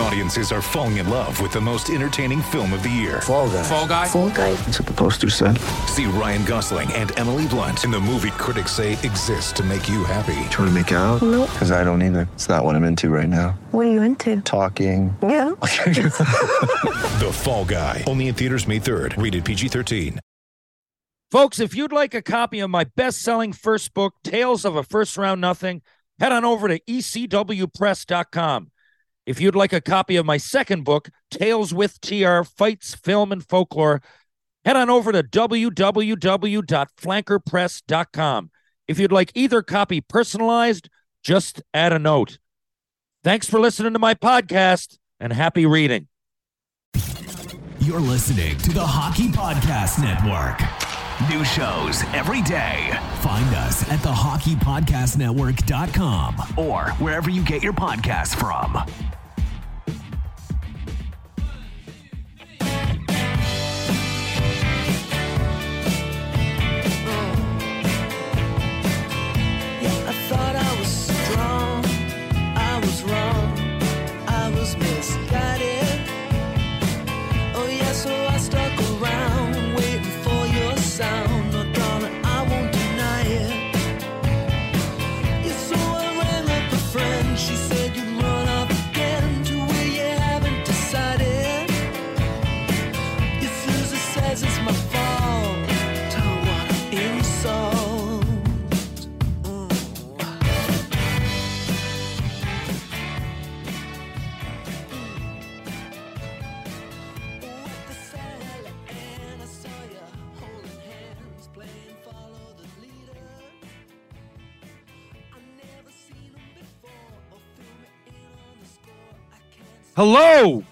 Audiences are falling in love with the most entertaining film of the year. Fall Guy. Fall Guy. Fall Guy. That's what the poster said. See Ryan Gosling and Emily Blunt in the movie critics say exists to make you happy. Trying to make it out? Nope. Because I don't either. It's not what I'm into right now. What are you into? Talking. Yeah. The Fall Guy. Only in theaters May 3rd. Rated PG-13. Folks, if you'd like a copy of my best-selling first book, Tales of a First Round Nothing, head on over to ecwpress.com. If you'd like a copy of my second book, Tales with TR, Fights, Film and Folklore, head on over to www.flankerpress.com. If you'd like either copy personalized, just add a note. Thanks for listening to my podcast, and happy reading. You're listening to the Hockey Podcast Network. New shows every day. Find us at the hockeypodcastnetwork.com or wherever you get your podcasts from. Yeah, I thought I was strong. I was wrong. I was misguided. Oh, yeah, so I stuck around. Sound, no, darling, I won't deny it. Yeah, so I rang up a friend. She said you'd run up again to where you haven't decided. Your Susie says it's my fault. Tell what an insult. Hello,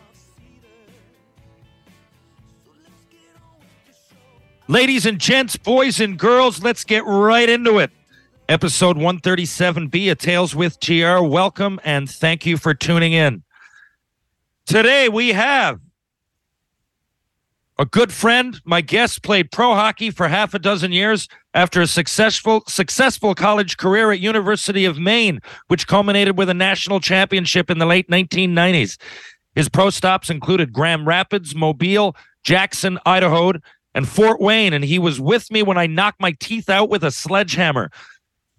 ladies and gents, boys and girls, let's get right into it. Episode 137B of Tales with TR. Welcome and thank you for tuning in. Today we have a good friend. My guest played pro hockey for half a dozen years after a successful college career at University of Maine, which culminated with a national championship in the late 1990s. His pro stops included Grand Rapids, Mobile, Jackson, Idaho, and Fort Wayne, and he was with me when I knocked my teeth out with a sledgehammer.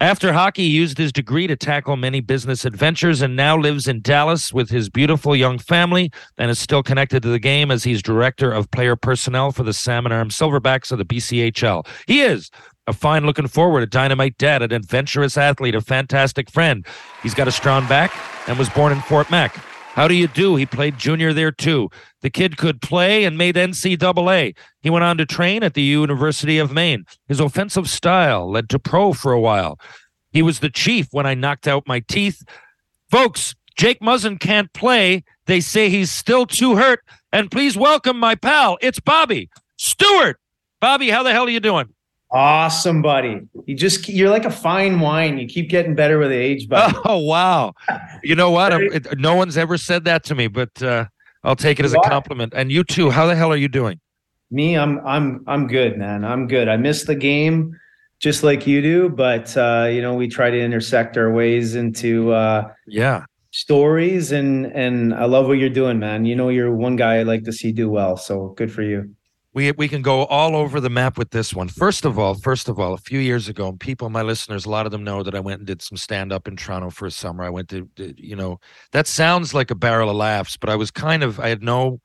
After hockey, he used his degree to tackle many business adventures and now lives in Dallas with his beautiful young family and is still connected to the game as he's director of player personnel for the Salmon Arm Silverbacks of the BCHL. He is a fine-looking forward, a dynamite dad, an adventurous athlete, a fantastic friend. He's got a strong back and was born in Fort Mac. How do you do? He played junior there, too. The kid could play and made NCAA. He went on to train at the University of Maine. His offensive style led to pro for a while. He was the chief when I knocked out my teeth. Folks, Jake Muzzin can't play. They say he's still too hurt. And please welcome my pal. It's Bobby Stewart. Bobby, how the hell are you doing? Awesome, buddy. You're like a fine wine. You keep getting better with age, buddy. Oh, wow. You know what? No one's ever said that to me, but I'll take it as a compliment. And you too. How the hell are you doing? Me, I'm good, man. I'm good. I miss the game just like you do, but we try to intersect our ways into stories, and I love what you're doing, man. You know, you're one guy I like to see do well, so good for you. We can go all over the map with this one. First of all, a few years ago, and people, my listeners, a lot of them know that I went and did some stand-up in Toronto for a summer. I went to, that sounds like a barrel of laughs, but I had no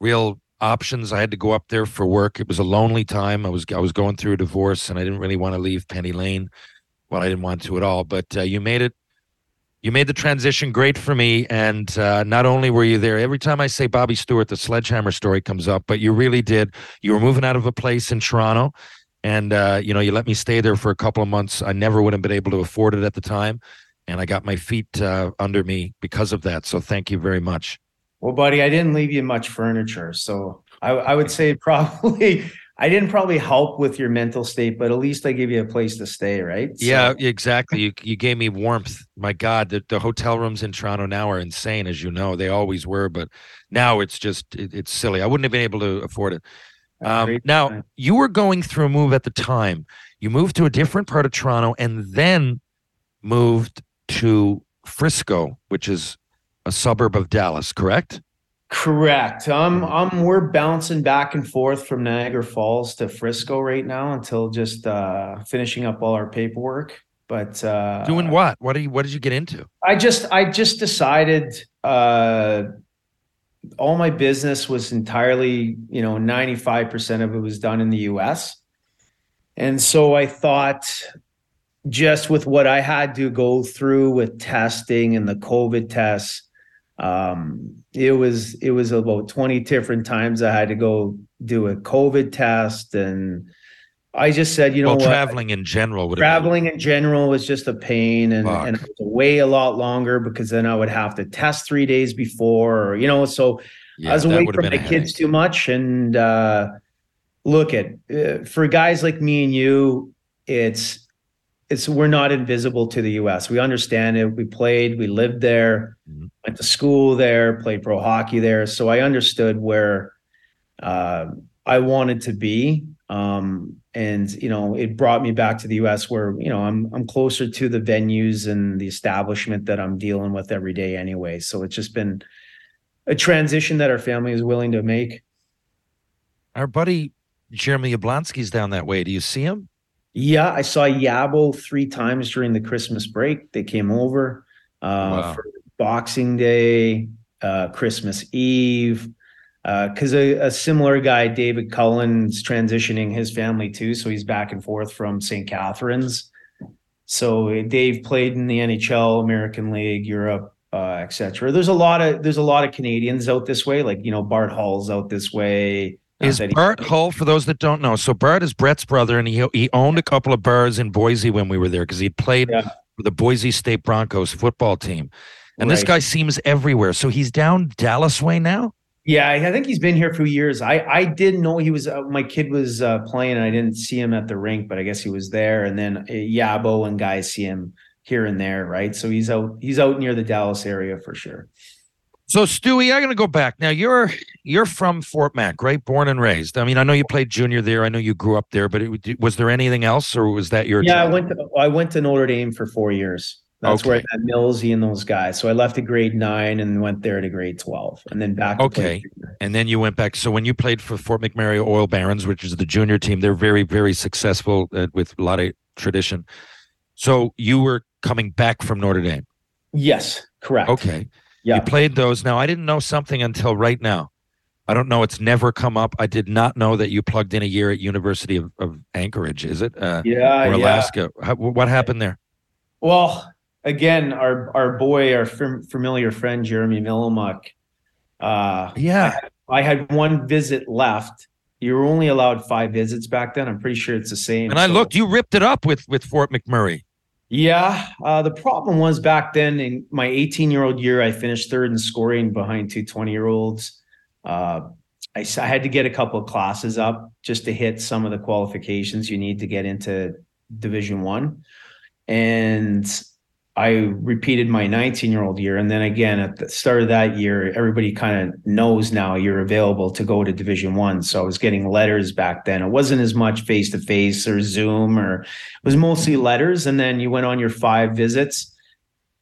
real options. I had to go up there for work. It was a lonely time. I was going through a divorce, and I didn't really want to leave Penny Lane. Well, I didn't want to at all, but you made it You made the transition great for me, and not only were you there, every time I say Bobby Stewart, the Sledgehammer story comes up, but you really did. You were moving out of a place in Toronto, and you let me stay there for a couple of months. I never would have been able to afford it at the time, and I got my feet under me because of that, so thank you very much. Well, buddy, I didn't leave you much furniture, so I would say probably... I didn't probably help with your mental state, but at least I gave you a place to stay, right? So. Yeah, exactly. You gave me warmth. My God, the hotel rooms in Toronto now are insane, as you know. They always were, but now it's just, it's silly. I wouldn't have been able to afford it. Now, you were going through a move at the time. You moved to a different part of Toronto and then moved to Frisco, which is a suburb of Dallas, correct? Correct. We're bouncing back and forth from Niagara Falls to Frisco right now until just finishing up all our paperwork. But doing what? What did you get into? I just decided all my business was entirely, 95% of it was done in the US. And so I thought, just with what I had to go through with testing and the COVID tests, it was about 20 different times I had to go do a COVID test. And I just said, traveling in general was just a pain, and I had to wait a lot longer because then I would have to test 3 days before, I was away from the kids too much. And, for guys like me and you, we're not invisible to the U.S. We understand it. We played, we lived there, went to school there, played pro hockey there. So I understood where I wanted to be. It brought me back to the U.S. where, I'm closer to the venues and the establishment that I'm dealing with every day anyway. So it's just been a transition that our family is willing to make. Our buddy Jeremy Yablonski's down that way. Do you see him? Yeah, I saw Yabo 3 times during the Christmas break. They came over for Boxing Day, Christmas Eve, because a similar guy, David Cullen's transitioning his family too, so he's back and forth from St. Catharines. So Dave played in the NHL, American League, Europe, etc. There's a lot of Canadians out this way, like Bart Hall's out this way. Is Bart Hull, for those that don't know, so Bart is Brett's brother, and he owned a couple of bars in Boise when we were there because he played for the Boise State Broncos football team. And This guy seems everywhere. So he's down Dallas way now? Yeah, I think he's been here for years. I didn't know he was my kid was playing, and I didn't see him at the rink, but I guess he was there. And then Yabo and guys see him here and there, right? So he's out near the Dallas area for sure. So, Stewie, I'm going to go back. Now, you're from Fort Mac, right? Born and raised. I mean, I know you played junior there. I know you grew up there, but was there anything else, or was that your job? I went to Notre Dame for 4 years. That's where I met Millsy and those guys. So I left at grade 9 and went there to grade 12 and then back. Okay. And then you went back. So when you played for Fort McMurray Oil Barons, which is the junior team, they're very, very successful with a lot of tradition. So you were coming back from Notre Dame? Yes, correct. Okay. Yeah. You played those. Now, I didn't know something until right now. I don't know. It's never come up. I did not know that you plugged in a year at University of Anchorage, is it? Or Alaska. Yeah. What happened there? Well, again, our boy, our familiar friend, Jeremy Millamuck. I had one visit left. You were only allowed 5 visits back then. I'm pretty sure it's the same. And I looked, you ripped it up with Fort McMurray. Yeah. The problem was back then in my 18-year-old year, I finished 3rd in scoring behind two 20-year-olds. I had to get a couple of classes up just to hit some of the qualifications you need to get into Division I. And I repeated my 19-year-old year. And then again, at the start of that year, everybody kind of knows now you're available to go to Division I. So I was getting letters back then. It wasn't as much face-to-face or Zoom, or it was mostly letters. And then you went on your 5 visits.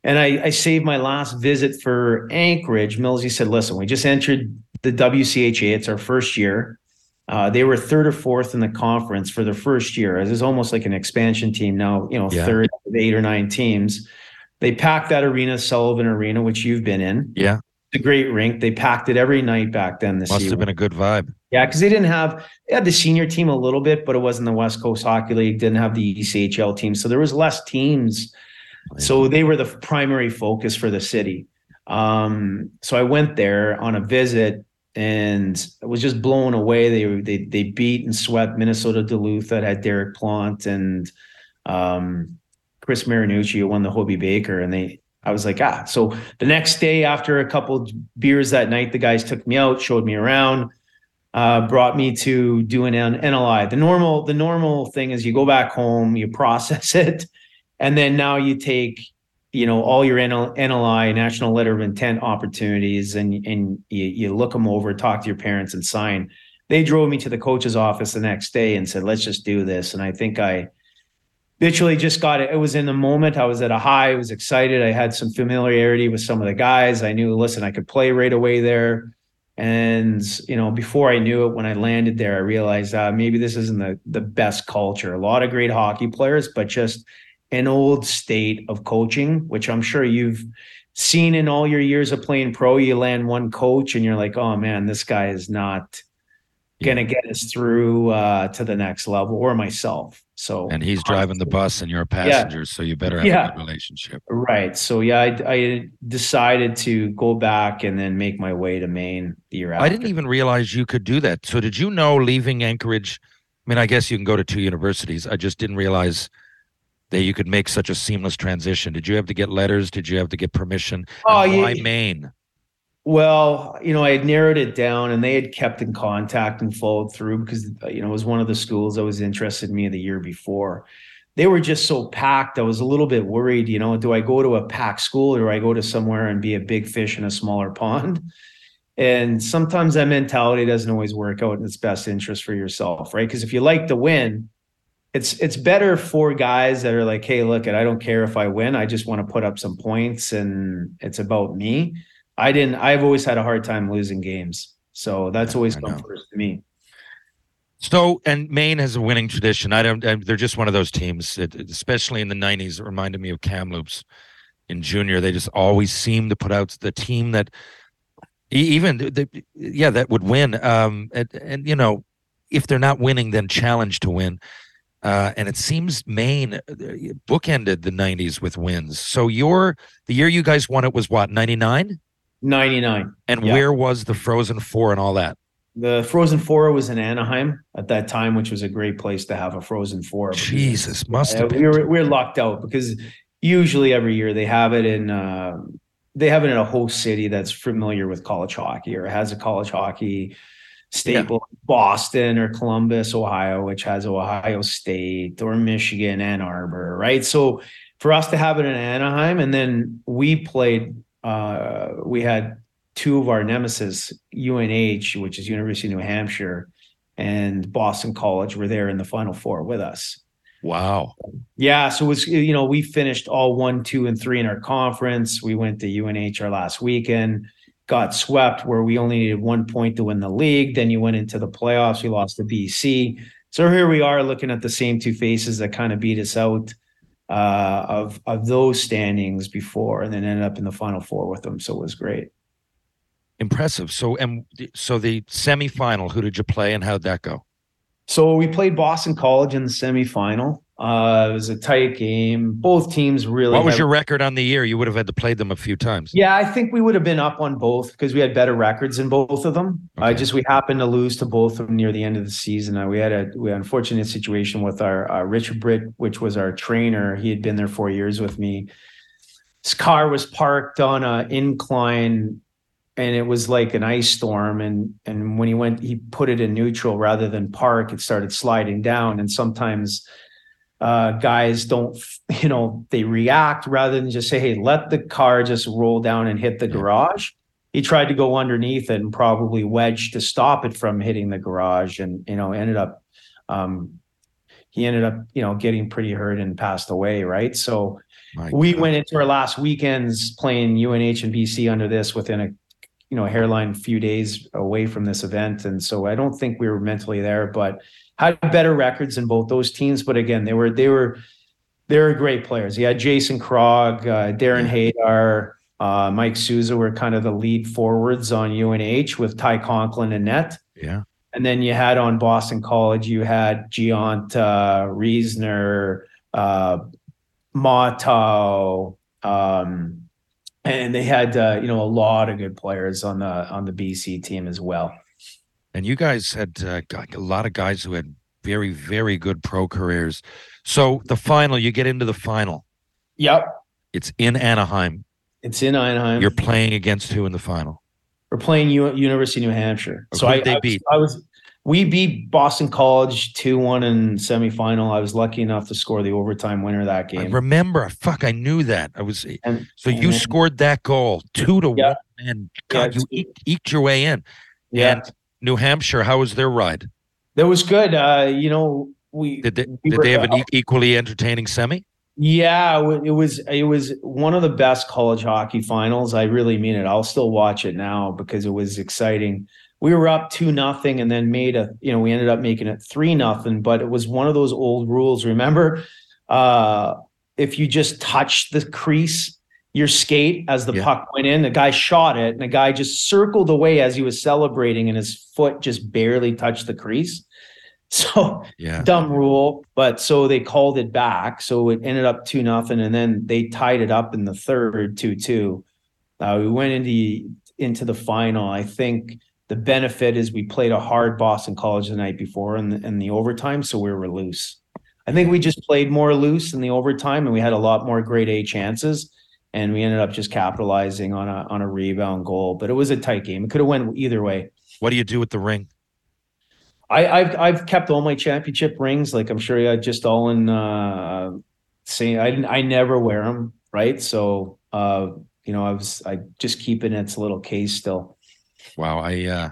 And I saved my last visit for Anchorage. Millsy said, listen, we just entered the WCHA. It's our first year. They were 3rd or 4th in the conference for their first year. It was almost like an expansion team now, 3rd of 8 or 9 teams. They packed that arena, Sullivan Arena, which you've been in. Yeah. The great rink. They packed it every night back then. This must have been a good vibe. Yeah, because they had the senior team a little bit, but it wasn't the West Coast Hockey League, didn't have the ECHL team. So there was less teams So they were the primary focus for the city. So I went there on a visit and I was just blown away. They beat and swept Minnesota Duluth that had Derek Plant and Chris Marinucci, who won the Hobey Baker. And I was like, ah. So the next day, after a couple beers that night, the guys took me out, showed me around, brought me to do an NLI. The normal thing is you go back home, you process it, and then now you take, all your NLI, National Letter of Intent opportunities, and you look them over, talk to your parents, and sign. They drove me to the coach's office the next day and said, let's just do this. And I think I literally just got it. It was in the moment. I was at a high. I was excited. I had some familiarity with some of the guys. I knew, listen, I could play right away there. And, before I knew it, when I landed there, I realized maybe this isn't the best culture. A lot of great hockey players, but just an old state of coaching, which I'm sure you've seen in all your years of playing pro. You land one coach and you're like, oh, man, this guy is not going to get us through to the next level, or myself. So, and he's driving the bus and you're a passenger, so you better have a good relationship. Right. So, I decided to go back and then make my way to Maine the year after. I didn't even realize you could do that. So did you know leaving Anchorage? I mean, I guess you can go to two universities. I just didn't realize that you could make such a seamless transition. Did you have to get letters? Did you have to get permission? Why Maine? Well, I had narrowed it down and they had kept in contact and followed through because, it was one of the schools that was interested in me the year before. They were just so packed. I was a little bit worried, do I go to a packed school or do I go to somewhere and be a big fish in a smaller pond? And sometimes that mentality doesn't always work out in its best interest for yourself, right? Because if you like to win, it's better for guys that are like, hey, look, I don't care if I win. I just want to put up some points and it's about me. I've always had a hard time losing games. So that's always come first to me. So, and Maine has a winning tradition. They're just one of those teams, especially in the 90s. It reminded me of Kamloops in junior. They just always seem to put out the team that that would win. If they're not winning, then challenge to win. And it seems Maine bookended the 90s with wins. So the year you guys won it was what, 99? 99. And where was the Frozen Four and all that? The Frozen Four was in Anaheim at that time, which was a great place to have a Frozen Four. Jesus, must have been. We're locked out because usually every year they have it in a host city that's familiar with college hockey or has a college hockey staple. Yeah. Boston or Columbus, Ohio, which has Ohio State, or Michigan, Ann Arbor, right? So for us to have it in Anaheim, and then we played. We had two of our nemesis, UNH, which is University of New Hampshire, and Boston College were there in the Final Four with us. Wow. Yeah. So it was, we finished all 1, 2, and 3 in our conference. We went to UNH our last weekend, got swept where we only needed 1 point to win the league. Then you went into the playoffs. We lost to BC. So here we are looking at the same two faces that kind of beat us out of those standings before, and then ended up in the Final Four with them. So it was great. Impressive. So the semifinal, who did you play and how'd that go? So we played Boston College in the semifinal. It was a tight game. Both teams really. What was your record on the year? You would have had to play them a few times. Yeah, I think we would have been up on both because we had better records in both of them. Okay. We happened to lose to both of them near the end of the season. We had an unfortunate situation with our Richard Britt, which was our trainer. He had been there 4 years with me. His car was parked on an incline, and it was like an ice storm. And when he put it in neutral rather than park. It started sliding down, and sometimes guys don't, they react rather than just say, hey, let the car just roll down and hit the garage. He tried to go underneath it and probably wedged to stop it from hitting the garage. And, he ended up getting pretty hurt and passed away. Right. So we went into our last weekends playing UNH and BC under this within a, hairline few days away from this event. And so I don't think we were mentally there, but had better records in both those teams. But again, they were great players. You had Jason Krog, Darren Hadar, Mike Souza were kind of the lead forwards on UNH with Ty Conklin and net. Yeah. And then you had on Boston College, you had Giant Reisner, Motto, and they had a lot of good players on the BC team as well. And you guys had a lot of guys who had very, very good pro careers. So the final, you get into the final. Yep. It's in Anaheim. You're playing against who in the final? We're playing University of New Hampshire. So we beat Boston College 2-1 in semifinal. I was lucky enough to score the overtime winner that game. I remember. Fuck, I knew that. You scored that goal 2-1, and God, you eked your way in. Yeah. And New Hampshire, how was their ride? That was good. Did they have an equally entertaining semi? Yeah, it was one of the best college hockey finals. I really mean it. I'll still watch it now because it was exciting. We were up 2-0 and then we ended up making it 3-0, but it was one of those old rules. Remember, if you just touched the crease, your skate as the puck went in, the guy shot it and the guy just circled away as he was celebrating and his foot just barely touched the crease. So dumb rule, but so they called it back. So it ended up 2-0, and then they tied it up in the third 2-2. We went into the final. I think the benefit is we played a hard Boston College the night before in the overtime, so we were loose. I think we just played more loose in the overtime, and we had a lot more grade A chances, and we ended up just capitalizing on a rebound goal. But it was a tight game. It could have went either way. What do you do with the ring? I've kept all my championship rings, like I'm sure I just all in. I never wear them, right? So I just keep it in its little case still. Wow, I've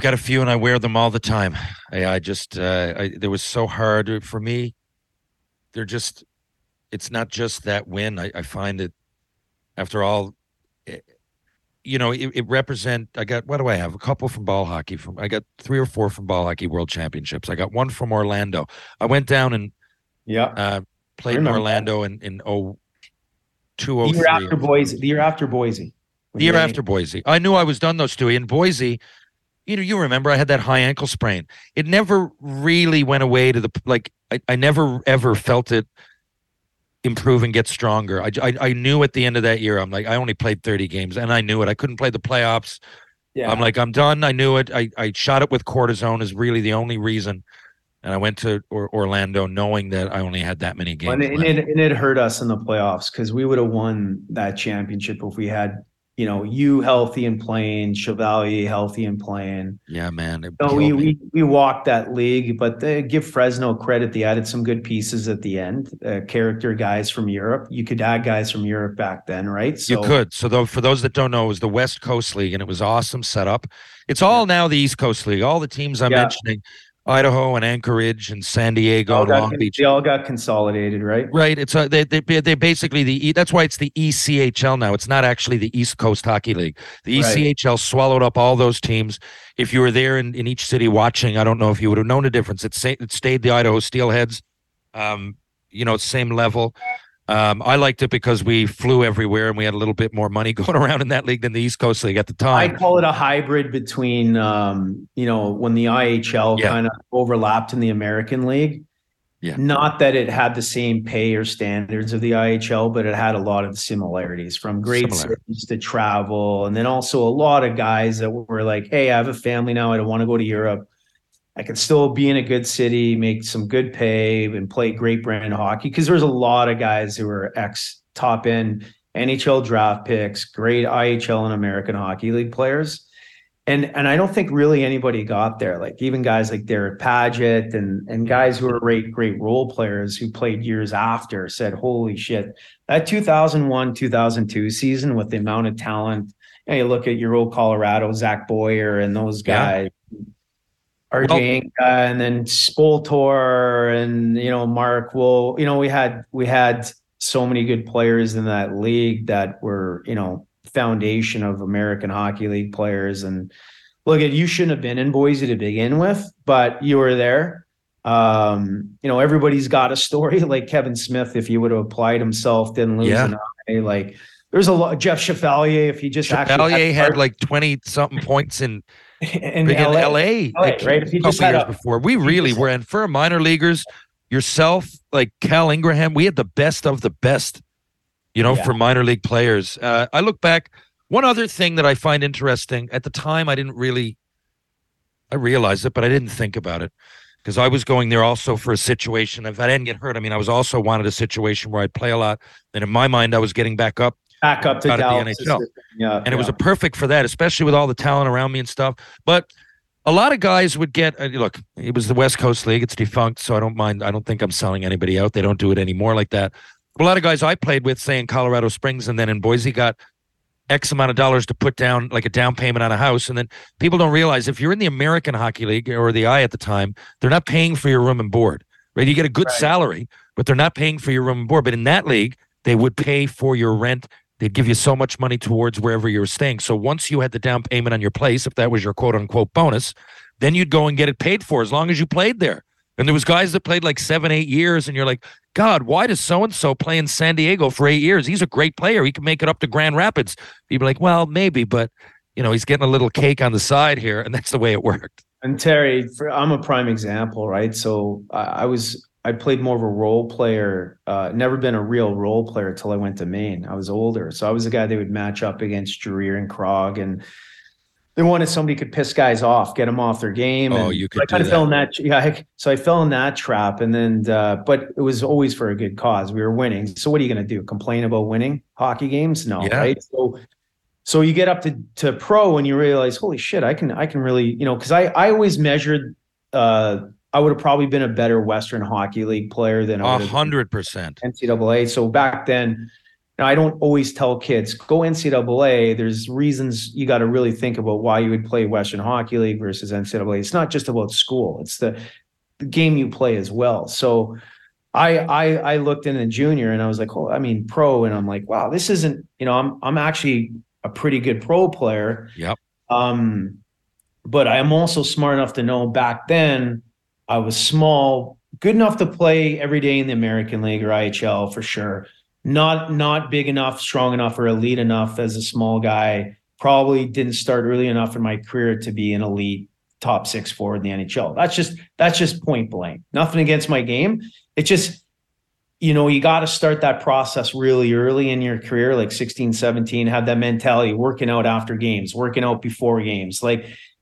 got a few and I wear them all the time. It was so hard for me. It's not just that win. I find it after all. What do I have? A couple from ball hockey. I got 3 or 4 from ball hockey world championships. I got one from Orlando. I went down and played in Orlando in 2003. The year after Boise. I knew I was done though, Stewie. In Boise, you remember I had that high ankle sprain. It never really went away I never ever felt it improve and get stronger. I knew at the end of that year, I'm like, I only played 30 games and I knew it. I couldn't play the playoffs. Yeah. I'm like, I'm done. I knew it. I shot it with cortisone is really the only reason. And I went to Orlando knowing that I only had that many games. And it hurt us in the playoffs because we would have won that championship if we had, you healthy and playing, Chevalier healthy and playing. Yeah, man. We walked that league, but give Fresno credit. They added some good pieces at the end. Character guys from Europe. You could add guys from Europe back then, right? So, you could. So for those that don't know, it was the West Coast League, and it was awesome setup. It's all now the East Coast League. All the teams I'm mentioning, Idaho and Anchorage and San Diego and Long Beach. They all got consolidated, right? Right. It's they basically that's why it's the ECHL now. It's not actually the East Coast Hockey League. The ECHL swallowed up all those teams. If you were there in each city watching, I don't know if you would have known the difference. It stayed the Idaho Steelheads, same level. I liked it because we flew everywhere and we had a little bit more money going around in that league than the East Coast League at the time. I call it a hybrid between, when the IHL kind of overlapped in the American League. Yeah. Not that it had the same pay or standards of the IHL, but it had a lot of similarities from great cities to travel. And then also a lot of guys that were like, hey, I have a family now. I don't want to go to Europe. I could still be in a good city, make some good pay, and play great brand hockey. Because there's a lot of guys who are ex-top end NHL draft picks, great IHL and American Hockey League players. And I don't think really anybody got there. Like even guys like Derek Padgett and guys who are great role players who played years after said, holy shit, that 2001-2002 season with the amount of talent. And you look at your old Colorado, Zach Boyer and those guys. Yeah. RJ Inca and then Spoltor and Mark Woll. We had so many good players in that league that were foundation of American Hockey League players. And look, you shouldn't have been in Boise to begin with, but you were there. Everybody's got a story. Like Kevin Smith, if he would have applied himself, didn't lose an eye. Like there's a lot. Jeff Chevalier, if he just actually had like 20 something points in LA, right? If he just had years before, we really were. And for minor leaguers, yourself, like Cal Ingraham, we had the best of the best, you know, for minor league players. I look back. One other thing that I find interesting, at the time, I didn't really, I realized it, but I didn't think about it because I was going there also for a situation. If I didn't get hurt, I mean, I was also wanted a situation where I'd play a lot. And in my mind, I was getting back up to Dallas, the NHL. And it was a perfect for that, especially with all the talent around me and stuff. But a lot of guys would get, look, it was the West Coast League. It's defunct, so I don't mind. I don't think I'm selling anybody out. They don't do it anymore like that. But a lot of guys I played with, say, in Colorado Springs and then in Boise got X amount of dollars to put down, like a down payment on a house. And then people don't realize if you're in the American Hockey League or the I at the time, they're not paying for your room and board, right? You get a good salary, but they're not paying for your room and board. But in that league, they would pay for your rent. They'd give you so much money towards wherever you're staying. So once you had the down payment on your place, if that was your quote unquote bonus, then you'd go and get it paid for as long as you played there. And there was guys that played like 7, 8 years, and you're like, God, why does so-and-so play in San Diego for 8 years? He's a great player. He can make it up to Grand Rapids. People are like, well, maybe, but, you know, he's getting a little cake on the side here, and that's the way it worked. And Terry, I'm a prime example, right? So I played more of a role player, never been a real role player till I went to Maine. I was older. So I was the guy they would match up against Dreer and Krog, and they wanted somebody who could piss guys off, get them off their game. Oh, and you could. So I kind of fell in that. Yeah, so I fell in that trap, and then, but it was always for a good cause. We were winning. So what are you going to do? Complain about winning hockey games? No, right? So you get up to pro, and you realize, holy shit, I can really, you know, because I always measured. I would have probably been a better Western Hockey League player than 100% NCAA. So back then. Now, I don't always tell kids, go NCAA. There's reasons you got to really think about why you would play Western Hockey League versus NCAA. It's not just about school. It's the game you play as well. So I looked in a junior and I was like, oh, I mean, pro. And I'm like, wow, this isn't, you know, I'm actually a pretty good pro player. Yep. But I'm also smart enough to know back then I was small, good enough to play every day in the American League or IHL for sure. Not big enough, strong enough, or elite enough as a small guy. Probably didn't start early enough in my career to be an elite top 6 forward in the NHL. That's just point blank. Nothing against my game. It just, you know, you got to start that process really early in your career, like 16, 17, have that mentality, working out after games, working out before games.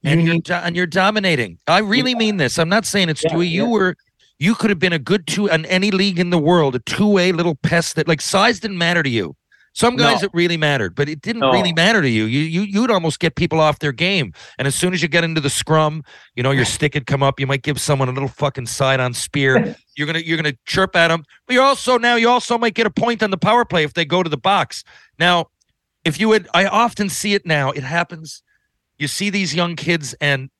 You're dominating. I really mean this. I'm not saying it's you were. You could have been a good two on any league in the world, a two-way little pest that, like, size didn't matter to you. Some guys it really mattered, but it didn't really matter to you. You'd almost get people off their game. And as soon as you get into the scrum, you know, your stick would come up. You might give someone a little fucking side-on spear. You're gonna chirp at them. But you also might get a point on the power play if they go to the box. Now, if you would, I often see it now. It happens. You see these young kids and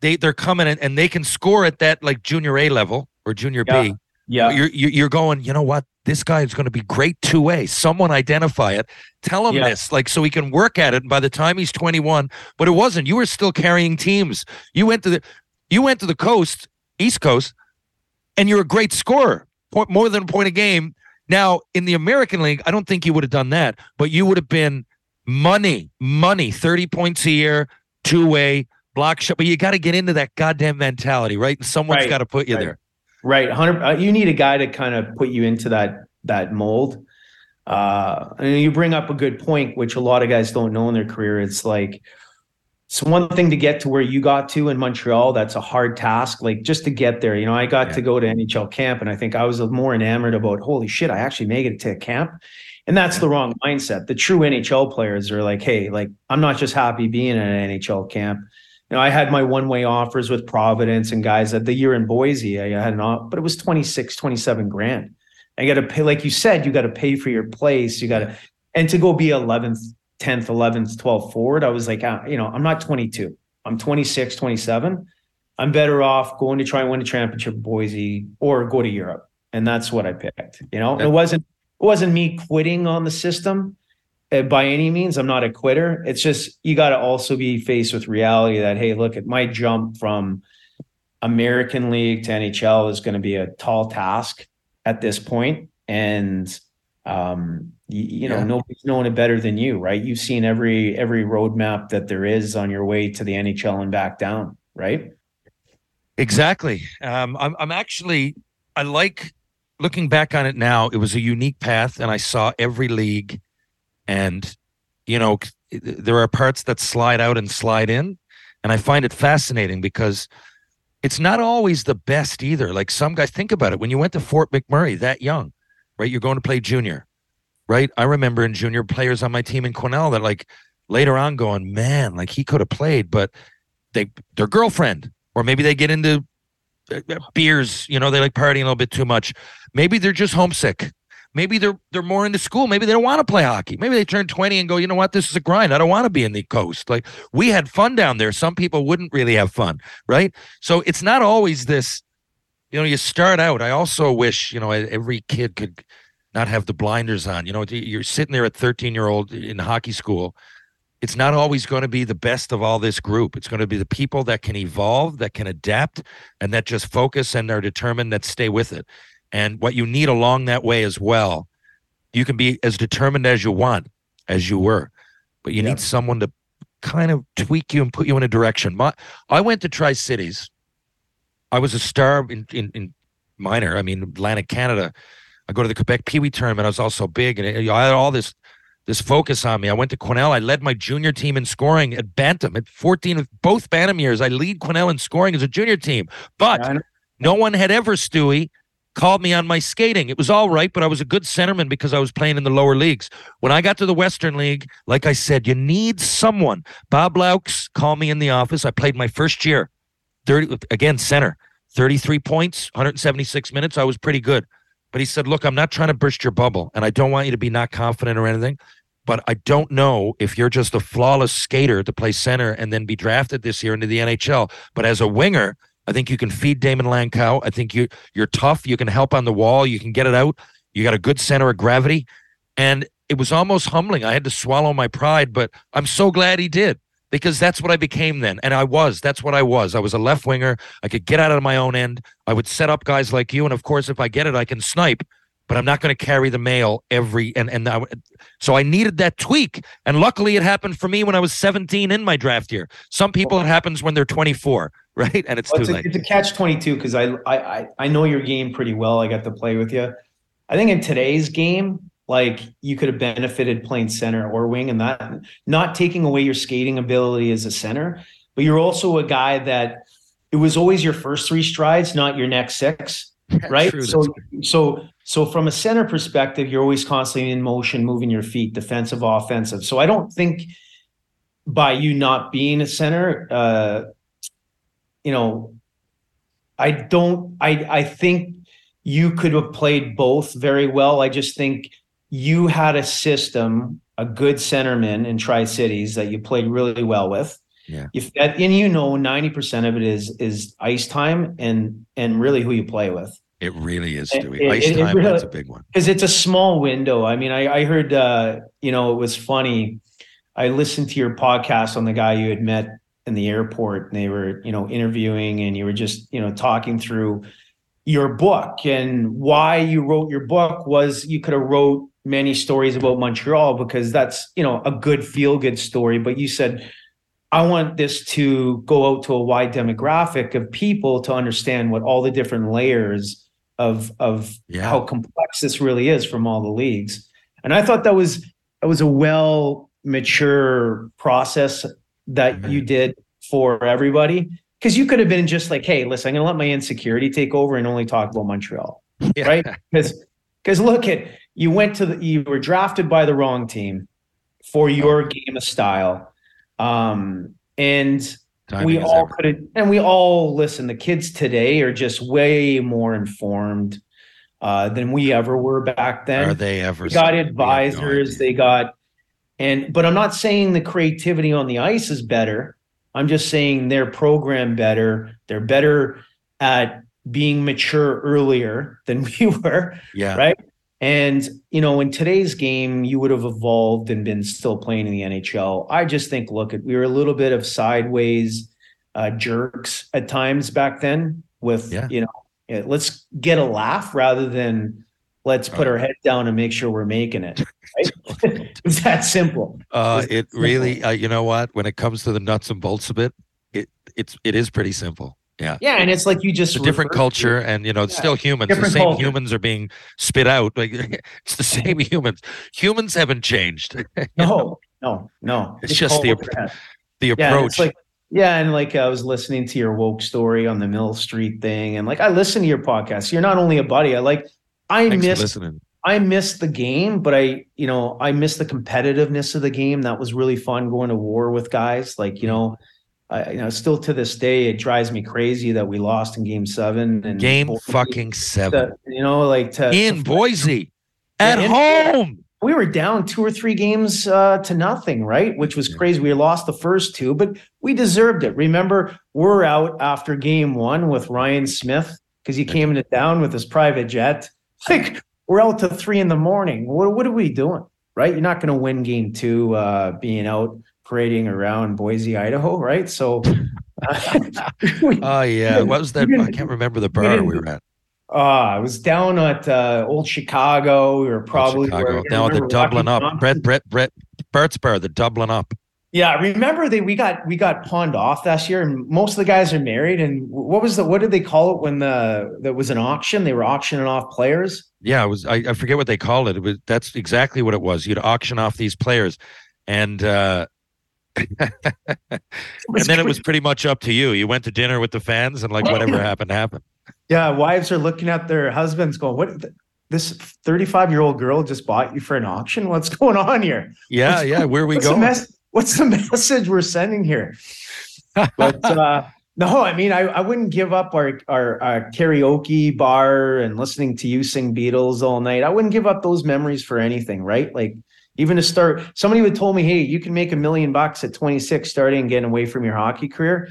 they're coming in and they can score at that, like, junior A level or junior B. Yeah. You're going, you know what? This guy is going to be great two-way. Someone identify it. Tell him this, like, so he can work at it. And by the time he's 21, but it wasn't. You were still carrying teams. You went to the coast, East Coast, and you're a great scorer, more than a point a game. Now, in the American League, I don't think you would have done that, but you would have been money, 30 points a year, two-way, block shot, but you got to get into that goddamn mentality, right? And someone's got to put you there. Right. 100%. You need a guy to kind of put you into that mold. And you bring up a good point, which a lot of guys don't know in their career. It's like, it's one thing to get to where you got to in Montreal. That's a hard task. Like, just to get there, you know, I got to go to NHL camp, and I think I was more enamored about, holy shit, I actually made it to camp. And that's the wrong mindset. The true NHL players are like, hey, like, I'm not just happy being in an NHL camp. You know, I had my one-way offers with Providence and guys at the year in Boise. I had an offer, but it was 26, 27 grand. I got to pay, like you said, you got to pay for your place. You got to, and to go be 11th, 10th, 11th, 12th forward. I was like, you know, I'm not 22. I'm 26, 27. I'm better off going to try and win a championship in Boise or go to Europe. And that's what I picked. You know, it wasn't me quitting on the system. By any means, I'm not a quitter. It's just, you got to also be faced with reality that, hey, look, at my jump from American League to NHL is going to be a tall task at this point. And, you know, nobody's known it better than you, right? You've seen every roadmap that there is on your way to the NHL and back down, right? Exactly. I'm actually, I like looking back on it now. It was a unique path, and I saw every league, and, you know, there are parts that slide out and slide in, and I find it fascinating because it's not always the best either. Like, some guys, think about it. When you went to Fort McMurray that young, right, you're going to play junior, right? I remember in junior players on my team in Quesnel that, like, later on going, man, like, he could have played, but their girlfriend, or maybe they get into beers, you know, they like partying a little bit too much. Maybe they're just homesick. Maybe they're more into school. Maybe they don't want to play hockey. Maybe they turn 20 and go, you know what, this is a grind. I don't want to be in the coast. Like, we had fun down there. Some people wouldn't really have fun, right? So it's not always this, you know, you start out. I also wish, you know, every kid could not have the blinders on. You know, you're sitting there at 13-year-old in hockey school. It's not always going to be the best of all this group. It's going to be the people that can evolve, that can adapt, and that just focus and are determined, that stay with it. And what you need along that way as well, you can be as determined as you want, as you were, but you need someone to kind of tweak you and put you in a direction. I went to Tri-Cities. I was a star in minor, I mean, Atlantic Canada. I go to the Quebec Pee Wee tournament. I was also big, and I had all this focus on me. I went to Quesnel. I led my junior team in scoring at Bantam. At 14, both Bantam years, I lead Quesnel in scoring as a junior team. But no one had ever, Stewie, called me on my skating. It was all right, but I was a good centerman because I was playing in the lower leagues. When I got to the Western League, like I said, you need someone. Bob Laux called me in the office. I played my first year. 30, again, center. 33 points, 176 minutes. I was pretty good. But he said, look, I'm not trying to burst your bubble, and I don't want you to be not confident or anything, but I don't know if you're just a flawless skater to play center and then be drafted this year into the NHL. But as a winger, I think you can feed Damon Lankow. I think you're tough. You can help on the wall. You can get it out. You got a good center of gravity. And it was almost humbling. I had to swallow my pride, but I'm so glad he did, because that's what I became then. And that's what I was. I was a left winger. I could get out of my own end. I would set up guys like you. And of course, if I get it, I can snipe, but I'm not going to carry the mail so I needed that tweak. And luckily it happened for me when I was 17 in my draft year. Some people, it happens when they're 24, right? And it's too late. It's a catch-22, because I know your game pretty well. I got to play with you. I think in today's game, like, you could have benefited playing center or wing, and that, not taking away your skating ability as a center, but you're also a guy that it was always your first three strides, not your next six. Right. True, so from a center perspective, you're always constantly in motion, moving your feet, defensive, offensive. So I don't think by you not being a center, you know, I think you could have played both very well. I just think you had a system, a good centerman in Tri-Cities that you played really well with. Yeah. And you know, 90% of it is ice time and really who you play with. It really is, Stewie. Ice time, that's a big one. Because it's a small window. I mean, I heard, you know, it was funny. I listened to your podcast on the guy you had met in the airport, and they were, you know, interviewing, and you were just, you know, talking through your book, and why you wrote your book was you could have wrote many stories about Montreal, because that's, you know, a good feel-good story. But you said, I want this to go out to a wide demographic of people to understand what all the different layers of how complex this really is from all the leagues. And I thought that was a well mature process that you did for everybody, because you could have been just like, hey, listen, I'm going to let my insecurity take over and only talk about Montreal, right? Because look at, you were drafted by the wrong team for your game of style. And we all listen, the kids today are just way more informed than we ever were back then. Are they ever? They got advisors, but I'm not saying the creativity on the ice is better. I'm just saying they're programmed better. They're better at being mature earlier than we were. Yeah. Right. And, you know, in today's game, you would have evolved and been still playing in the NHL. I just think, look, we were a little bit of sideways jerks at times back then with, you know, let's get a laugh rather than let's put our head down and make sure we're making it. Right? It's that simple. It really, you know what, when it comes to the nuts and bolts of it, it is pretty simple. Yeah. Yeah. And it's like you just. It's a different culture and, you know, it's still humans. The same culture. Humans are being spit out. Like it's the same humans. Humans haven't changed. No. It's just the approach. Yeah. And I was listening to your woke story on the Mill Street thing. And like, I listen to your podcast. You're not only a buddy. I miss the game, but I miss the competitiveness of the game. That was really fun going to war with guys. Like, still to this day, it drives me crazy that we lost in Game 7 and Game 7. In Boise, at home. We were down 2 or 3 games to nothing, right? Which was crazy. We lost the first 2, but we deserved it. Remember, we're out after Game 1 with Ryan Smith because he came into town with his private jet. Like, we're out to 3 a.m. What are we doing, right? You're not going to win Game 2 being out parading around Boise, Idaho, right? So, what was that? I can't remember the bar we were at. I was down at Old Chicago. We were probably down at the Dublin Up. Brett's bar, the Dublin Up. Yeah, remember we got pawned off last year, and most of the guys are married. And what did they call it when there was an auction? They were auctioning off players. Yeah, it was. I forget what they called it. That's exactly what it was. You'd auction off these players, and and then it was pretty much up to you. You went to dinner with the fans, and like whatever happened. Yeah, wives are looking at their husbands, going, "What? This 35-year-old girl just bought you for an auction? What's going on here? Yeah, where are we going?" What's the message we're sending here? But I wouldn't give up our karaoke bar and listening to you sing Beatles all night. I wouldn't give up those memories for anything, right? Like even to start, somebody would told me, hey, you can make $1 million at 26 starting and getting away from your hockey career.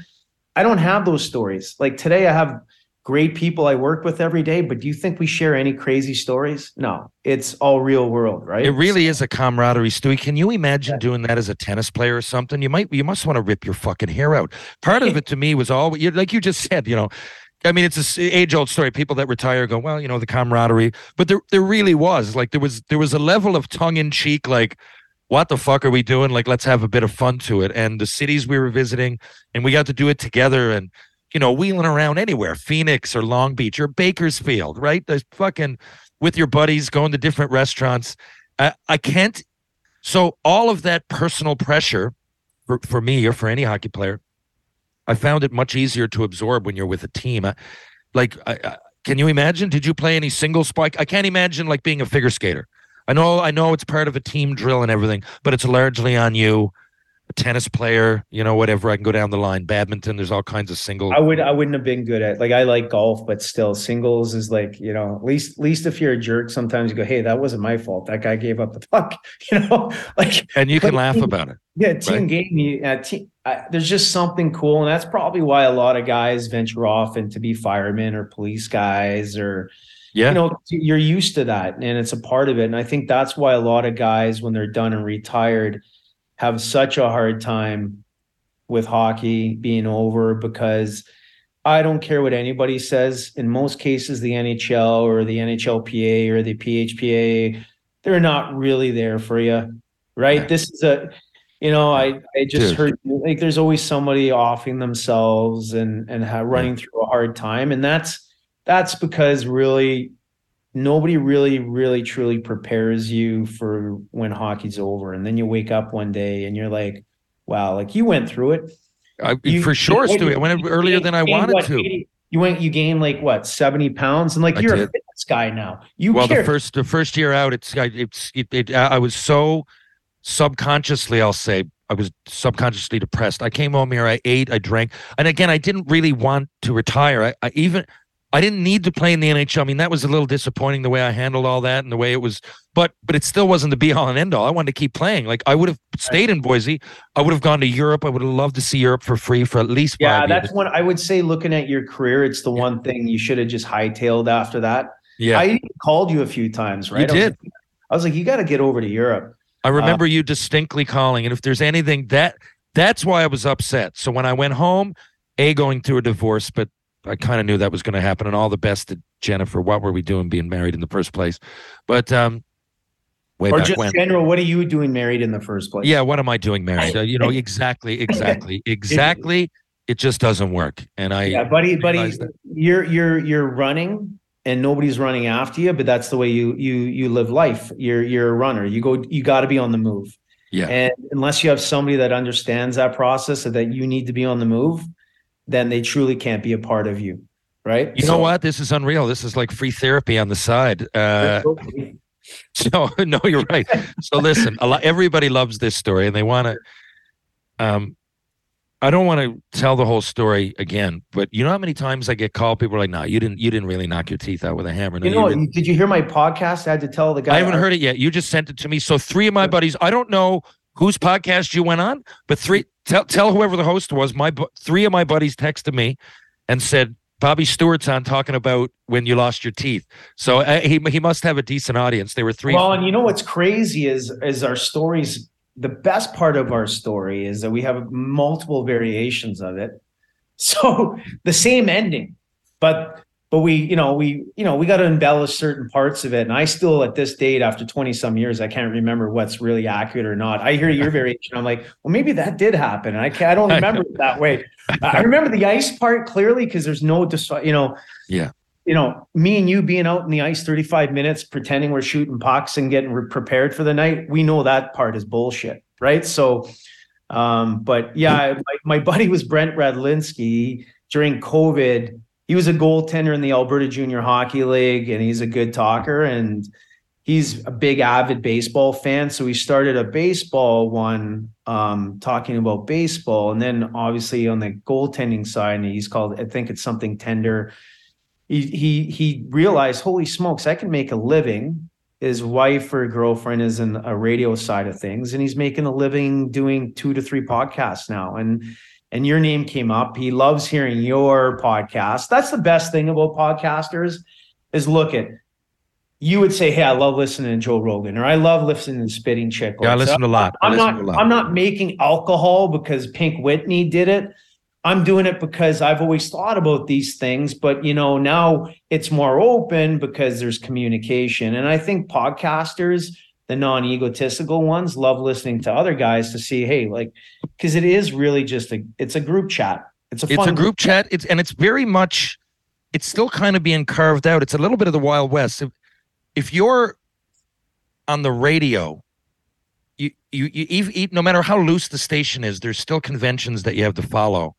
I don't have those stories. Like today I have great people I work with every day, but do you think we share any crazy stories? No, it's all real world, right? It really is a camaraderie, Stewie. Can you imagine doing that as a tennis player or something? You must want to rip your fucking hair out. Part of it to me was all, like you just said, I mean, it's an age-old story. People that retire go, well, the camaraderie, but there really was, like, there was a level of tongue-in-cheek, like, what the fuck are we doing? Like, let's have a bit of fun to it. And the cities we were visiting, and we got to do it together, and wheeling around anywhere, Phoenix or Long Beach or Bakersfield, right? There's fucking with your buddies going to different restaurants. I can't. So all of that personal pressure for me or for any hockey player, I found it much easier to absorb when you're with a team. Can you imagine? Did you play any single spike? I can't imagine like being a figure skater. I know it's part of a team drill and everything, but it's largely on you. A tennis player, whatever. I can go down the line. Badminton, there's all kinds of singles. I wouldn't have been good at, like, I like golf, but still singles is like, at least if you're a jerk, sometimes you go, hey, that wasn't my fault. That guy gave up the puck, And you can laugh about it. Yeah, team game. There's just something cool, and that's probably why a lot of guys venture off and to be firemen or police guys or, you're used to that, and it's a part of it. And I think that's why a lot of guys, when they're done and retired, have such a hard time with hockey being over, because I don't care what anybody says. In most cases, the NHL or the NHLPA or the PHPA, they're not really there for you, right? Yeah. This is I just heard, like, there's always somebody offing themselves and running through a hard time. And that's because really nobody really, really, truly prepares you for when hockey's over. And then you wake up one day and you're like, wow, like you went through it. I went earlier than I wanted to. You gained like what, 70 pounds? And like, you're a fitness guy now. The first year out, I was so subconsciously, I'll say, I was subconsciously depressed. I came home here, I ate, I drank. And again, I didn't really want to retire. I didn't need to play in the NHL. I mean, that was a little disappointing the way I handled all that and the way it was, but it still wasn't the be all and end all. I wanted to keep playing. Like I would have stayed in Boise. I would have gone to Europe. I would have loved to see Europe for free for at least 5 years. Yeah, that's one I would say, looking at your career, it's the one thing you should have just hightailed after that. Yeah. I called you a few times, right? You did. I was like, you got to get over to Europe. I remember you distinctly calling. And if there's anything that's why I was upset. So when I went home, going through a divorce, but I kind of knew that was going to happen, and all the best to Jennifer. What were we doing being married in the first place? But what are you doing married in the first place? Yeah, what am I doing married? Exactly. it just doesn't work. And I, buddy, you're running and nobody's running after you, but that's the way you live life. You're a runner. You got to be on the move. Yeah. And unless you have somebody that understands that process and that you need to be on the move, then they truly can't be a part of you. Right. You know what? This is unreal. This is like free therapy on the side. So no, you're right. So listen, everybody loves this story and they want to, I don't want to tell the whole story again, but you know how many times I get called, people are like, no, you didn't really knock your teeth out with a hammer. No, did you hear my podcast? I had to tell the guy. I haven't heard it yet. You just sent it to me. So three of my buddies, I don't know whose podcast you went on, but tell whoever the host was, three of my buddies texted me and said, Bobby Stewart's on talking about when you lost your teeth. So he must have a decent audience. There were three. Well, and you know what's crazy is our stories. The best part of our story is that we have multiple variations of it. So the same ending, but we got to embellish certain parts of it. And I still, at this date, after 20 some years, I can't remember what's really accurate or not. I hear your variation. I'm like, well, maybe that did happen. And I don't remember it that way. I remember the ice part clearly. Cause there's no, yeah. You know, me and you being out in the ice 35 minutes, pretending we're shooting pucks and getting prepared for the night. We know that part is bullshit, right? So, but yeah, my buddy was Brent Radlinski during COVID. He was a goaltender in the Alberta Junior Hockey League, and he's a good talker, and he's a big avid baseball fan. So we started a baseball one, talking about baseball, and then obviously on the goaltending side, and he's called, I think it's something tender. He realized, holy smokes, I can make a living. His wife or girlfriend is in a radio side of things, and he's making a living doing 2 to 3 podcasts now. And your name came up. He loves hearing your podcast. That's the best thing about podcasters is look at, you would say, hey, I love listening to Joe Rogan, or I love listening to Spitting Chicklets. Yeah, I listen a lot. I'm not making alcohol because Pink Whitney did it. I'm doing it because I've always thought about these things, but now it's more open because there's communication. And I think podcasters, the non-egotistical ones, love listening to other guys to see, hey, like, because it is really just it's a group chat. It's a fun group chat. It's very much, it's still kind of being carved out. It's a little bit of the Wild West. If you're on the radio, you no matter how loose the station is, there's still conventions that you have to follow.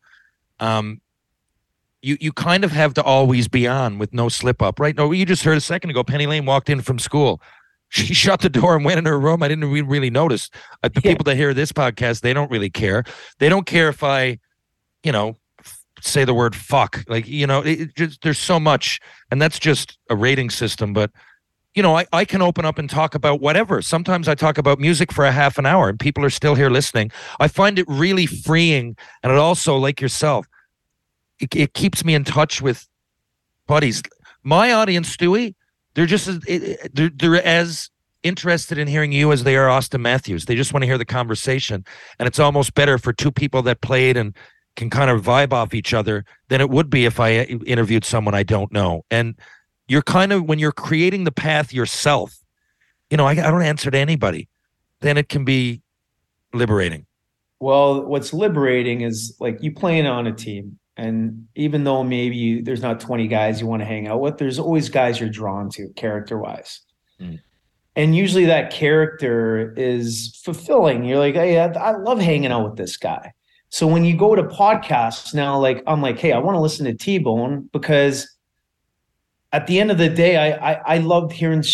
You kind of have to always be on with no slip up, right? No, you just heard a second ago, Penny Lane walked in from school. She shut the door and went in her room. I didn't really notice. People that hear this podcast, they don't really care. They don't care if I, say the word fuck. Like, there's so much, and that's just a rating system. But, I can open up and talk about whatever. Sometimes I talk about music for a half an hour and people are still here listening. I find it really freeing. And it also, like yourself, it keeps me in touch with buddies. My audience, Stewie, they're as interested in hearing you as they are Auston Matthews. They just want to hear the conversation, and it's almost better for two people that played and can kind of vibe off each other than it would be if I interviewed someone I don't know. And you're kind of, when you're creating the path yourself, I don't answer to anybody, then it can be liberating. Well, what's liberating is like you playing on a team. And even though maybe there's not 20 guys you want to hang out with, there's always guys you're drawn to character-wise. Mm. And usually that character is fulfilling. You're like, hey, I love hanging out with this guy. So when you go to podcasts now, like I'm like, hey, I want to listen to T-Bone because at the end of the day, I loved hearing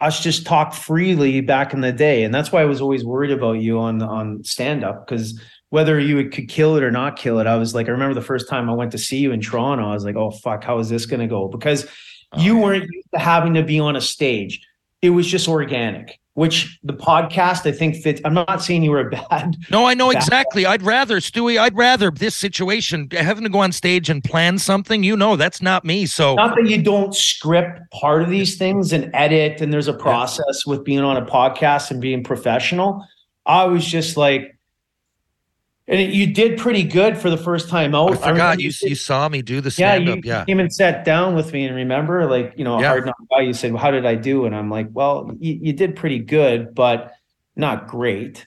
us just talk freely back in the day. And that's why I was always worried about you on stand-up, because whether you could kill it or not kill it, I was like, I remember the first time I went to see you in Toronto, I was like, oh, fuck, how is this going to go? Because you weren't used to having to be on a stage. It was just organic, which the podcast, I think, fits. I'm not saying you were bad. No, I know exactly. I'd rather, Stewie, this situation, having to go on stage and plan something, that's not me. So not that you don't script part of these things and edit, and there's a process with being on a podcast and being professional. I was just like, and you did pretty good for the first time out. I forgot you saw me do the stand-up. Yeah, you came and sat down with me, and remember, Hard Knock Guy, you said, well, how did I do? And I'm like, well, you did pretty good, but not great.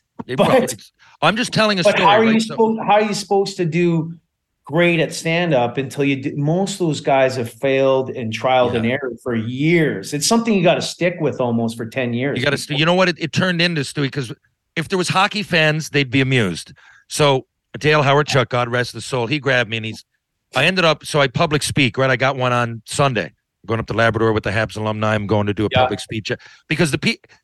I'm just telling a story. How are you supposed to do great at stand-up until you do. Most of those guys have failed and trialed and errored for years. It's something you got to stick with almost for 10 years. You got to, you know what? It turned into, Stewie, because if there was hockey fans, they'd be amused. So Dale Howard Chuck, God rest his soul, he grabbed me and I ended up, so I public speak, right? I got one on Sunday. I'm going up to Labrador with the Habs alumni. I'm going to do a public speech because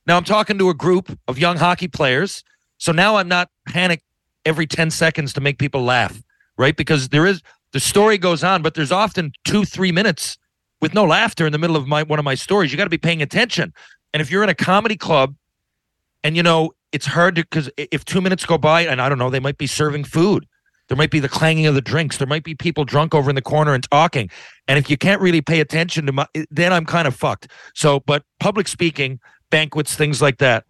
now I'm talking to a group of young hockey players. So now I'm not panicked every 10 seconds to make people laugh. Right? Because the story goes on, but there's often 2-3 minutes with no laughter in the middle of one of my stories. You got to be paying attention. And if you're in a comedy club and, you know, it's hard to, because if 2 minutes go by and I don't know, they might be serving food. There might be the clanging of the drinks. There might be people drunk over in the corner and talking. And if you can't really pay attention to then I'm kind of fucked. So, but public speaking, banquets, things like that.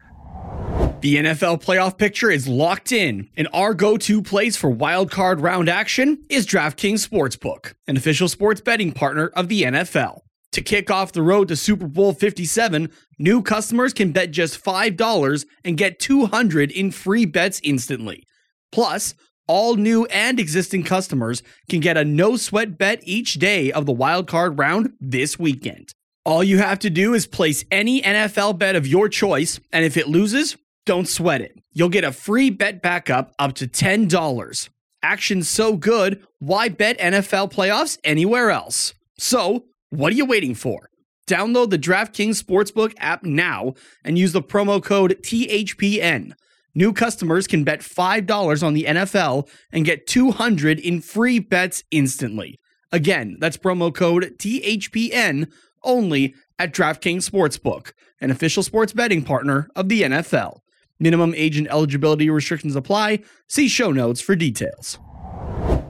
The NFL playoff picture is locked in, and our go-to place for wildcard round action is DraftKings Sportsbook, an official sports betting partner of the NFL. To kick off the road to Super Bowl 57, new customers can bet just $5 and get $200 in free bets instantly. Plus, all new and existing customers can get a no-sweat bet each day of the wildcard round this weekend. All you have to do is place any NFL bet of your choice, and if it loses, don't sweat it. You'll get a free bet backup up to $10. Action's so good, why bet NFL playoffs anywhere else? So, what are you waiting for? Download the DraftKings Sportsbook app now and use the promo code THPN. New customers can bet $5 on the NFL and get $200 in free bets instantly. Again, that's promo code THPN only at DraftKings Sportsbook, an official sports betting partner of the NFL. Minimum age and eligibility restrictions apply. See show notes for details.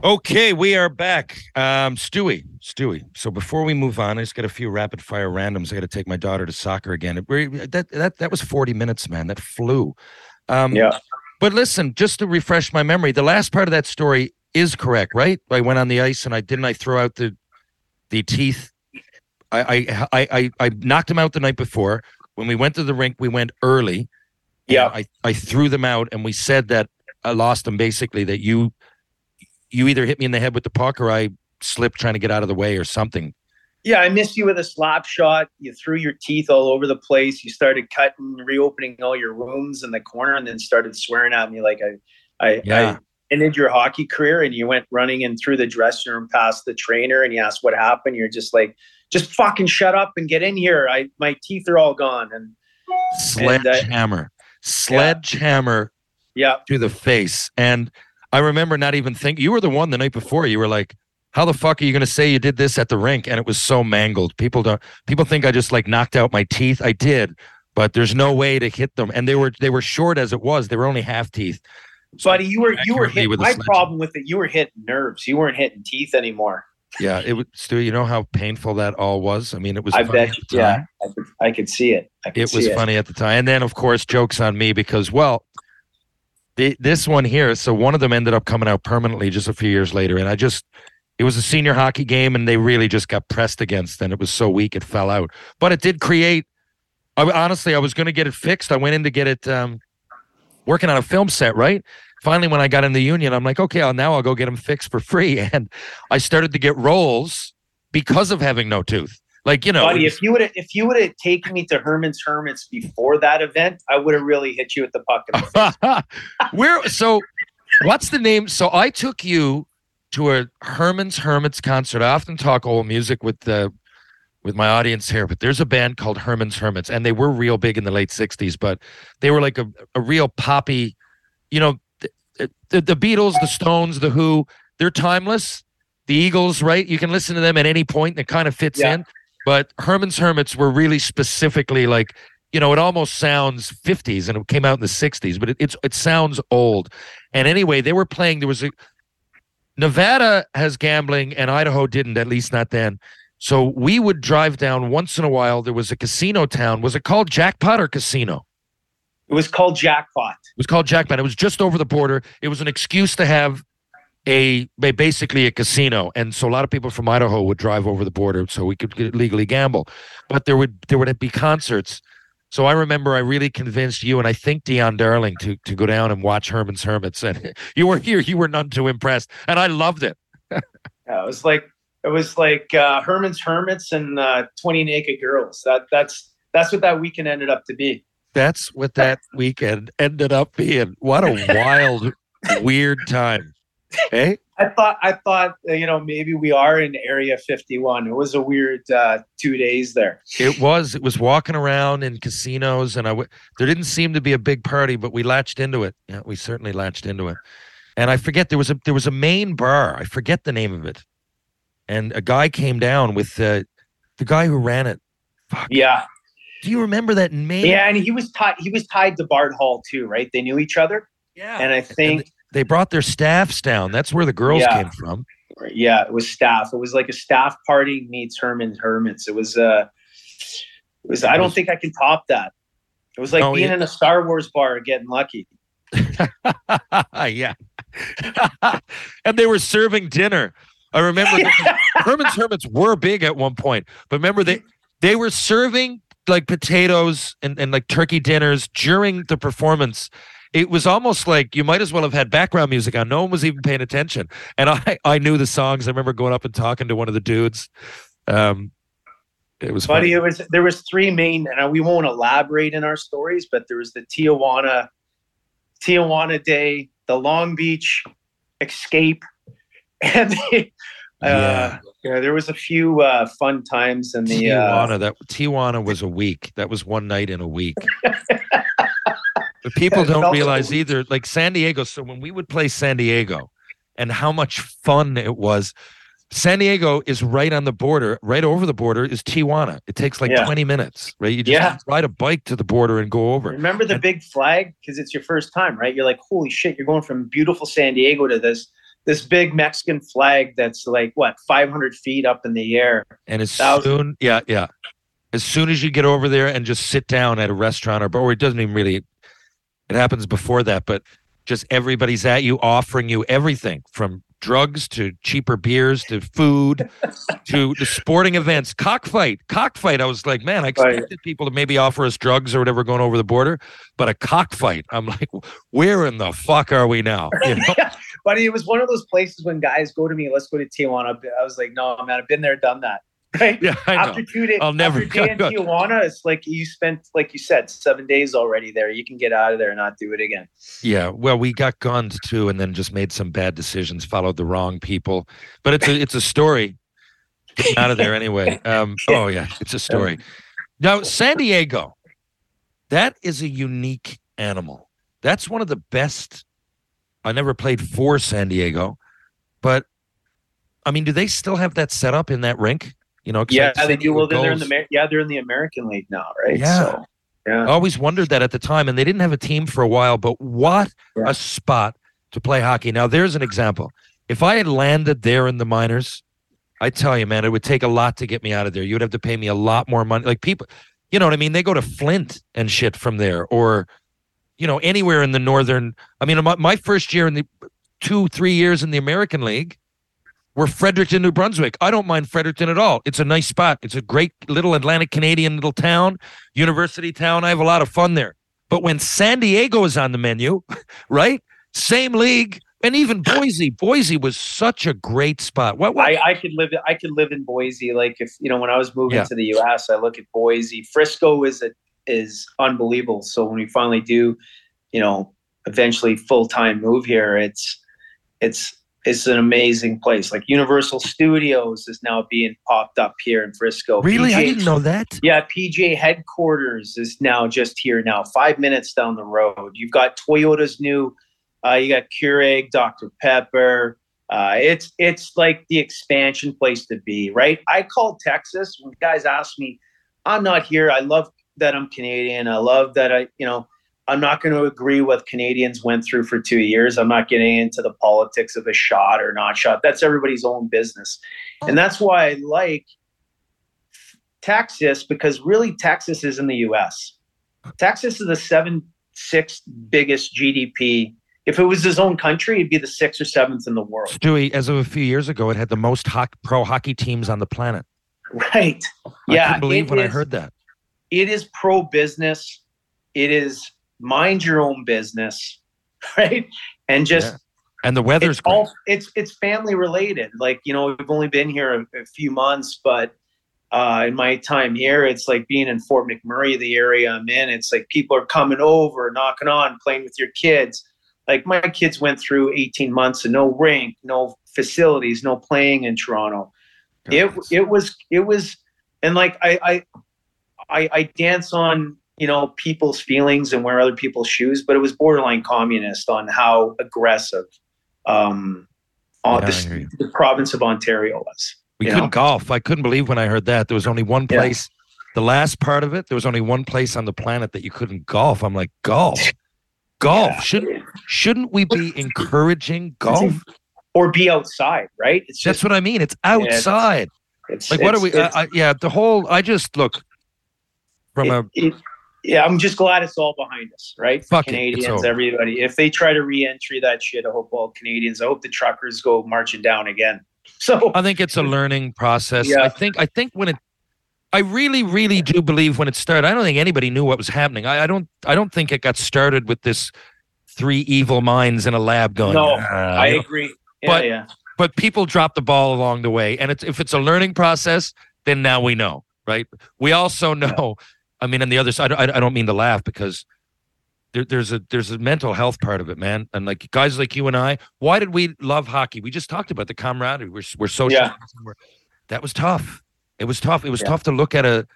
Okay, we are back. Stewie. So before we move on, I just got a few rapid fire randoms. I got to take my daughter to soccer again. That was 40 minutes, man. That flew. But listen, just to refresh my memory, the last part of that story is correct, right? I went on the ice and I throw out the teeth. I knocked him out the night before. When we went to the rink, we went early. Yeah, I threw them out, and we said that I lost them, basically, that you either hit me in the head with the puck or I slipped trying to get out of the way or something. Yeah, I missed you with a slap shot. You threw your teeth all over the place. You started cutting, reopening all your wounds in the corner, and then started swearing at me like I ended your hockey career, and you went running in through the dressing room past the trainer, and you asked what happened. You're just like, just fucking shut up and get in here. My teeth are all gone. And sledgehammer to the face. And I remember not even thinking, you were the one the night before, you were like, how the fuck are you going to say you did this at the rink? And it was so mangled. People think I just like knocked out my teeth. I did, but there's no way to hit them. And they were short as it was. They were only half teeth. So buddy, you were hit. My problem with it, you were hitting nerves. You weren't hitting teeth anymore. Yeah, it was, Stu, you know how painful that all was? I mean, it was funny at the time. Yeah, I could see it. It was funny at the time. And then, of course, jokes on me because, well, this one here, so one of them ended up coming out permanently just a few years later. And it was a senior hockey game, and they really just got pressed against, and it was so weak it fell out. But it did create, honestly, I was going to get it fixed. I went in to get it working on a film set, right? Finally, when I got in the union, I'm like, okay, I'll go get them fixed for free. And I started to get rolls because of having no tooth. Like, you know, buddy, if you would have taken me to Herman's Hermits before that event, I would have really hit you with the puck in the face. So what's the name? So I took you to a Herman's Hermits concert. I often talk old music with my audience here, but there's a band called Herman's Hermits, and they were real big in the late 60s, but they were like a real poppy, you know. The Beatles, the Stones, the Who, they're timeless. The Eagles, right? You can listen to them at any point, and it kind of fits in. But Herman's Hermits were really specifically like, you know, it almost sounds 50s, and it came out in the 60s, but it sounds old. And anyway, they were playing. There was Nevada has gambling, and Idaho didn't, at least not then. So we would drive down once in a while. There was a casino town. Was it called Jackpot or Casino? It was called Jackpot. It was just over the border. It was an excuse to have basically a casino. And so a lot of people from Idaho would drive over the border so we could legally gamble. But there would be concerts. So I remember I really convinced you and I think Dion Darling to go down and watch Herman's Hermits. And you were here. You were none too impressed. And I loved it. Yeah, it was like Herman's Hermits and 20 Naked Girls. That's what that weekend ended up to be. That's what that weekend ended up being. What a wild, weird time. Hey, I thought maybe we are in Area 51. It was a weird 2 days there. It was walking around in casinos, and there didn't seem to be a big party, but we latched into it. Yeah, we certainly latched into it. And I forget there was a main bar. I forget the name of it. And a guy came down with the guy who ran it. Fuck. Yeah. Do you remember that name? Yeah, and he was tied to Bard Hall too, right? They knew each other. Yeah. And I think they brought their staffs down. That's where the girls came from. Yeah, it was staff. It was like a staff party meets Herman's Hermits. It was I don't think I can top that. It was like being in a Star Wars bar getting lucky. Yeah. And they were serving dinner. I remember Herman's Hermits were big at one point, but remember they were serving like potatoes and like turkey dinners during the performance. It was almost like you might as well have had background music on. No one was even paying attention. And I knew the songs. I remember going up and talking to one of the dudes. It was funny. There was three main, and we won't elaborate in our stories, but there was the Tijuana Day, the Long Beach Escape, and there was a few fun times in the Tijuana. That Tijuana was a week. That was one night in a week. But people don't realize either, like San Diego. So when we would play San Diego, and how much fun it was. San Diego is right on the border. Right over the border is Tijuana. It takes like 20 minutes, right? You just ride a bike to the border and go over. Remember the big flag? Because it's your first time, right? You're like, holy shit, you're going from beautiful San Diego to this big Mexican flag that's like, 500 feet up in the air. And as soon as you get over there and just sit down at a restaurant or it doesn't even really, it happens before that, but just everybody's at you offering you everything from drugs to cheaper beers to food to the sporting events. Cockfight. I was like, man, I expected people to maybe offer us drugs or whatever going over the border, but a cockfight. I'm like, where in the fuck are we now? You know? But it was one of those places when guys go to me, let's go to Tijuana. I was like, no, man, I've been there, done that. Right? Yeah, I know. After 2 days, I'll never go in Tijuana. It's like you spent, like you said, 7 days already there. You can get out of there and not do it again. Yeah. Well, we got gunned too, and then just made some bad decisions, followed the wrong people. But it's a story. Getting out of there anyway. It's a story. Now, San Diego, that is a unique animal. That's one of the best. I never played for San Diego, but I mean, do they still have that set up in that rink? They do. Well, they're in the American League now, right? Yeah. So, yeah. I always wondered that at the time, and they didn't have a team for a while, but what a spot to play hockey. Now, there's an example. If I had landed there in the minors, I tell you, man, it would take a lot to get me out of there. You would have to pay me a lot more money. Like people, you know what I mean? They go to Flint and shit from there, or, anywhere in the northern. I mean, my first year in the 2-3 years in the American League, we're Fredericton, New Brunswick. I don't mind Fredericton at all. It's a nice spot. It's a great little Atlantic Canadian little town, university town. I have a lot of fun there. But when San Diego is on the menu, right? Same league, and even Boise. Boise was such a great spot. What? I could live in Boise. Like if when I was moving to the U.S., I look at Boise. Frisco is unbelievable. So when we finally do, eventually full-time move here, it's an amazing place. Like Universal Studios is now being popped up here in Frisco. Really? I didn't know that. Yeah, PJ headquarters is now just here now, 5 minutes down the road. You've got Toyota's new, you got Keurig, Dr. Pepper. It's like the expansion place to be, right? I call Texas when guys ask me, I'm not here. I love that I'm Canadian. I love that I'm not going to agree what Canadians went through for 2 years. I'm not getting into the politics of a shot or not shot. That's everybody's own business. And that's why I like Texas, because really Texas is in the U.S. Texas is the 7th, 6th biggest GDP. If it was his own country, it'd be the 6th or 7th in the world. Stewie, as of a few years ago, it had the most pro hockey teams on the planet. Right. I couldn't believe when I heard that. It is pro-business. It is mind your own business, right? And just And the weather's great. It's family related. Like, you know, we've only been here a few months, but in my time here, it's like being in Fort McMurray, the area I'm in. It's like people are coming over, knocking on, playing with your kids. Like my kids went through 18 months of no rink, no facilities, no playing in Toronto. It was, and like I dance on, you know, people's feelings and wear other people's shoes, but it was borderline communist on how aggressive the province of Ontario was. We couldn't golf. I couldn't believe when I heard that. There was only one place, the last part of it, there was only one place on the planet that you couldn't golf. I'm like, golf. Shouldn't we be encouraging golf? Or be outside, right? It's just, that's what I mean. It's outside. I'm just glad it's all behind us, right? For Canadians, everybody. If they try to re-entry that shit, I hope all Canadians, I hope the truckers go marching down again. So I think it's a learning process. Yeah. I think when it, I really, really do believe when it started, I don't think anybody knew what was happening. I don't think it got started with this three evil minds in a lab going. No, I agree. But people dropped the ball along the way. And it's, if it's a learning process, then now we know, right? We also know, I mean, on the other side, I don't mean to laugh because there's a mental health part of it, man. And like guys like you and I, why did we love hockey? We just talked about the camaraderie. We're social. Yeah. That was tough. It was tough. It was tough to look at a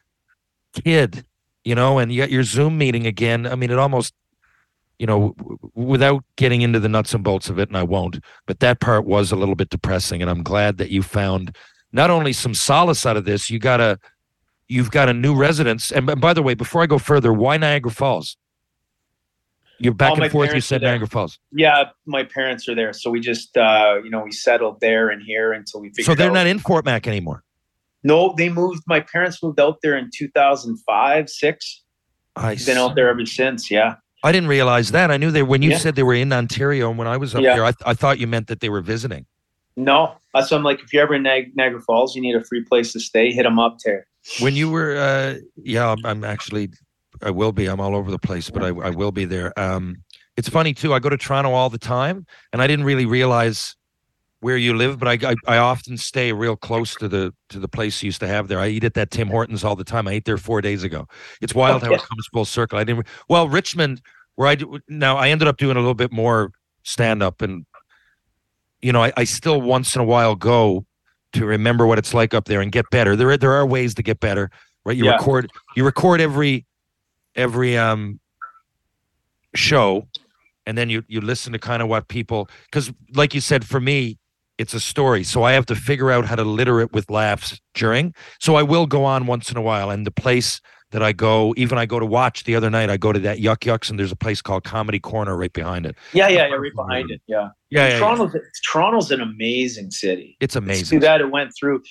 kid, you know, and you got your Zoom meeting again. I mean, it almost, you know, without getting into the nuts and bolts of it, and I won't, but that part was a little bit depressing. And I'm glad that you found not only some solace out of this, you've got a new residence. And by the way, before I go further, why Niagara Falls? You're back and forth. You said Niagara Falls. Yeah, my parents are there. So we just, you know, we settled there and here until we figured out. So they're not in Fort Mac anymore? No, they moved. My parents moved out there in 2005, 6. I've been out there ever since, yeah. I didn't realize that. I knew they, when you said they were in Ontario and when I was up there, I thought you meant that they were visiting. No. So I'm like, if you're ever in Niagara Falls, you need a free place to stay, hit them up there. When you were, I'm actually... I will be. I'm all over the place, but I will be there. It's funny, too. I go to Toronto all the time, and I didn't really realize where you live, but I often stay real close to the place you used to have there. I eat at that Tim Hortons all the time. I ate there 4 days ago. It's wild how it comes full circle. Richmond, where I ended up doing a little bit more stand-up, and, you know, I still once in a while go to remember what it's like up there and get better. There are ways to get better, right? You record every show, and then you listen to kind of what people, because like you said, for me it's a story, so I have to figure out how to litter it with laughs during. So I will go on once in a while, and the place that I go, even I go to watch the other night, I go to that Yuck Yucks, and there's a place called Comedy Corner right behind it. Right behind it. Toronto's an amazing city. It's amazing. See that it went through.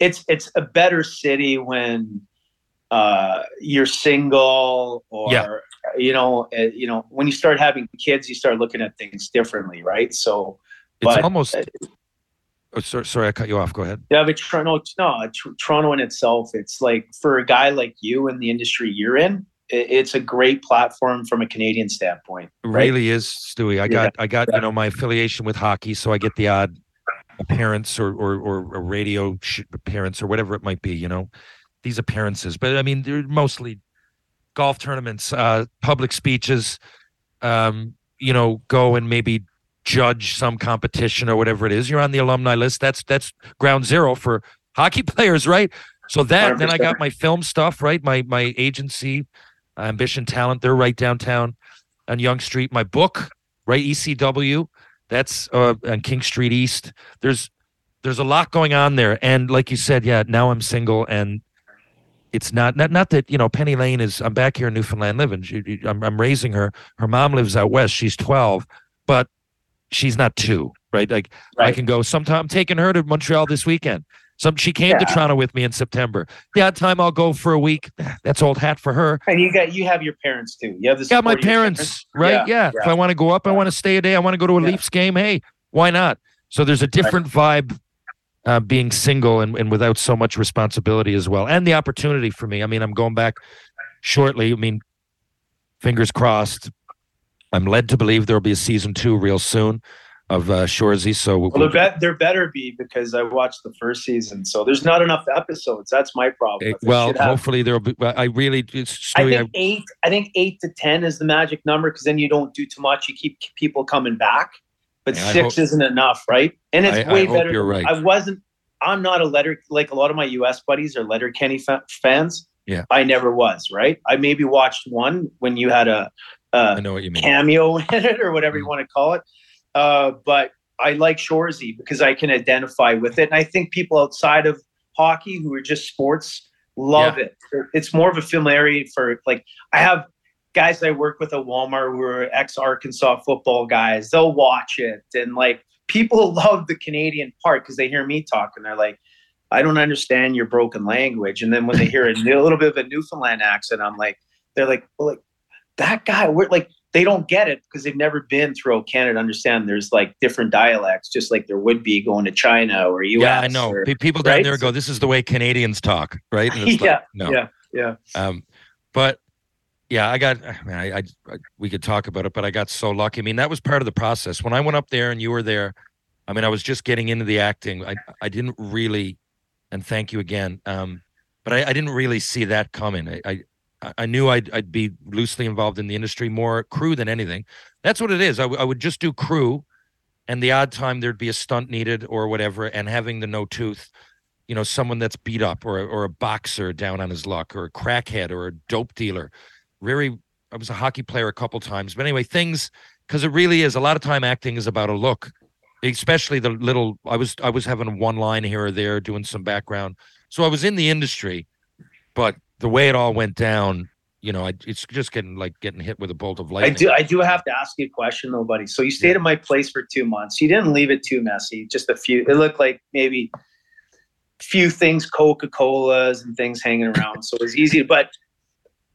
It's a better city when you're single, or you know when you start having kids, you start looking at things differently, right? So it's almost sorry I cut you off, go ahead. Yeah, but Toronto in itself, it's like for a guy like you in the industry you're in, it's a great platform from a Canadian standpoint, right? It really is, Stewie. I got you know, my affiliation with hockey, so I get the odd appearance or a radio appearance or whatever it might be, you know, these appearances. But I mean, they're mostly golf tournaments, public speeches, you know, go and maybe judge some competition or whatever it is. You're on the alumni list. That's ground zero for hockey players, right? So that, 100%. Then I got my film stuff, right? My agency, Ambition Talent, they're right downtown on Yonge Street. My book, right? ECW, that's on King Street East. There's a lot going on there. And like you said, now I'm single, and it's not that, you know, Penny Lane is, I'm back here in Newfoundland living. I'm raising her. Her mom lives out west. She's 12, but she's not 2, right? Like, right. I can go sometime. I'm taking her to Montreal this weekend. She came to Toronto with me in September. The odd time I'll go for a week. That's old hat for her. And you have your parents too. You have my parents, right? Yeah. If I want to go up, I want to stay a day, I want to go to a Leafs game, hey, why not? So there's a different vibe. Being single and without so much responsibility as well. And the opportunity for me. I mean, I'm going back shortly. I mean, fingers crossed. I'm led to believe there'll be a season 2 real soon. Shoresy. So there better be, because I watched the first season, so there's not enough episodes. That's my problem. Well, hopefully there'll be. I think 8 to 10 is the magic number, because then you don't do too much. You keep people coming back, but yeah, 6 isn't enough, right? And it's way better. You're right. I'm not a letter, like a lot of my U.S. buddies are Letterkenny fans. Yeah, I never was. Right. I maybe watched one when you had I know what you mean, cameo in it or whatever you want to call it. But I like Shoresy because I can identify with it. And I think people outside of hockey who are just sports love it. It's more of a familiarity for, like, I have guys I work with at Walmart who are ex-Arkansas football guys. They'll watch it. And, like, people love the Canadian part because they hear me talk and they're like, I don't understand your broken language. And then when they hear a little bit of a Newfoundland accent, that guy, they don't get it because they've never been through Canada. Understand there's like different dialects, just like there would be going to China or US. Yeah, I know. People down there go, this is the way Canadians talk, right? And it's yeah. But yeah, we could talk about it, but I got so lucky. I mean, that was part of the process. When I went up there and you were there, I mean, I was just getting into the acting. I didn't really, and thank you again. But I didn't really see that coming. I knew I'd be loosely involved in the industry, more crew than anything. That's what it is. I would just do crew, and the odd time there'd be a stunt needed or whatever, and having the no tooth, you know, someone that's beat up or a boxer down on his luck or a crackhead or a dope dealer. Really, I was a hockey player a couple times. But anyway, things, because it really is, a lot of time acting is about a look, especially the little, I was having one line here or there, doing some background. So I was in the industry, but the way it all went down, you know, it's just getting hit with a bolt of lightning. I do have to ask you a question, though, buddy. So you stayed at my place for 2 months. You didn't leave it too messy. Just a few. It looked like maybe a few things, Coca-Colas and things hanging around. So it was easy. But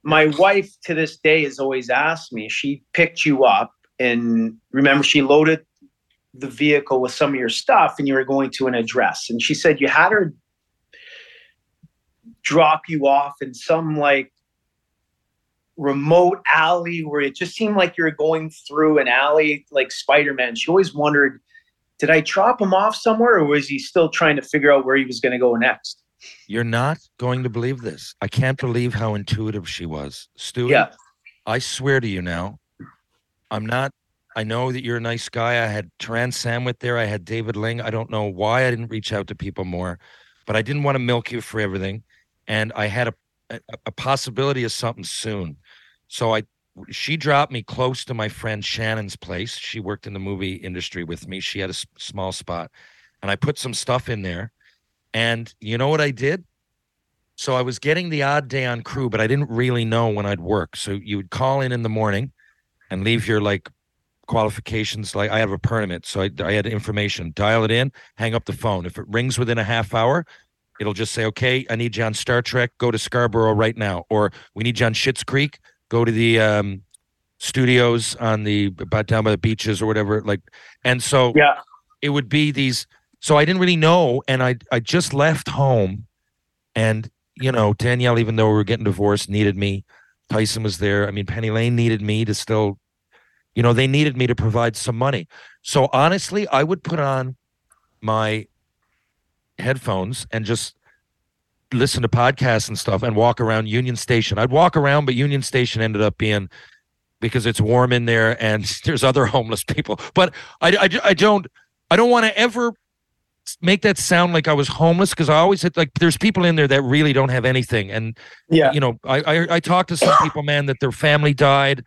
my wife to this day has always asked me. She picked you up, and remember, she loaded the vehicle with some of your stuff, and you were going to an address. And she said you had her drop you off in some like remote alley where it just seemed like you're going through an alley like Spider-Man. She always wondered, did I drop him off somewhere, or was he still trying to figure out where he was going to go next? You're not going to believe this. I can't believe how intuitive she was. Stu, I swear to you now, I'm not. I know that you're a nice guy. I had Taran Samwit there. I had David Ling. I don't know why I didn't reach out to people more, but I didn't want to milk you for everything. And I had a possibility of something soon. So she dropped me close to my friend Shannon's place. She worked in the movie industry with me. She had a small spot. And I put some stuff in there. And you know what I did? So I was getting the odd day on crew, but I didn't really know when I'd work. So you would call in the morning and leave your like qualifications. Like I have a permit. So I had information. Dial it in, hang up the phone. If it rings within a half hour, it'll just say, okay, I need you on Star Trek, go to Scarborough right now. Or we need you on Schitt's Creek, go to the studios down by the beaches or whatever. Like, and so it would be these. So I didn't really know. And I just left home, and, you know, Danielle, even though we were getting divorced, needed me. Tyson was there. I mean, Penny Lane needed me to still, you know, they needed me to provide some money. So honestly, I would put on my headphones and just listen to podcasts and stuff and walk around Union Station. I'd walk around, but Union Station ended up being, because it's warm in there and there's other homeless people. But I don't want to ever make that sound like I was homeless, because I always hit, like, there's people in there that really don't have anything. And you know, I talked to some people, man, that their family died,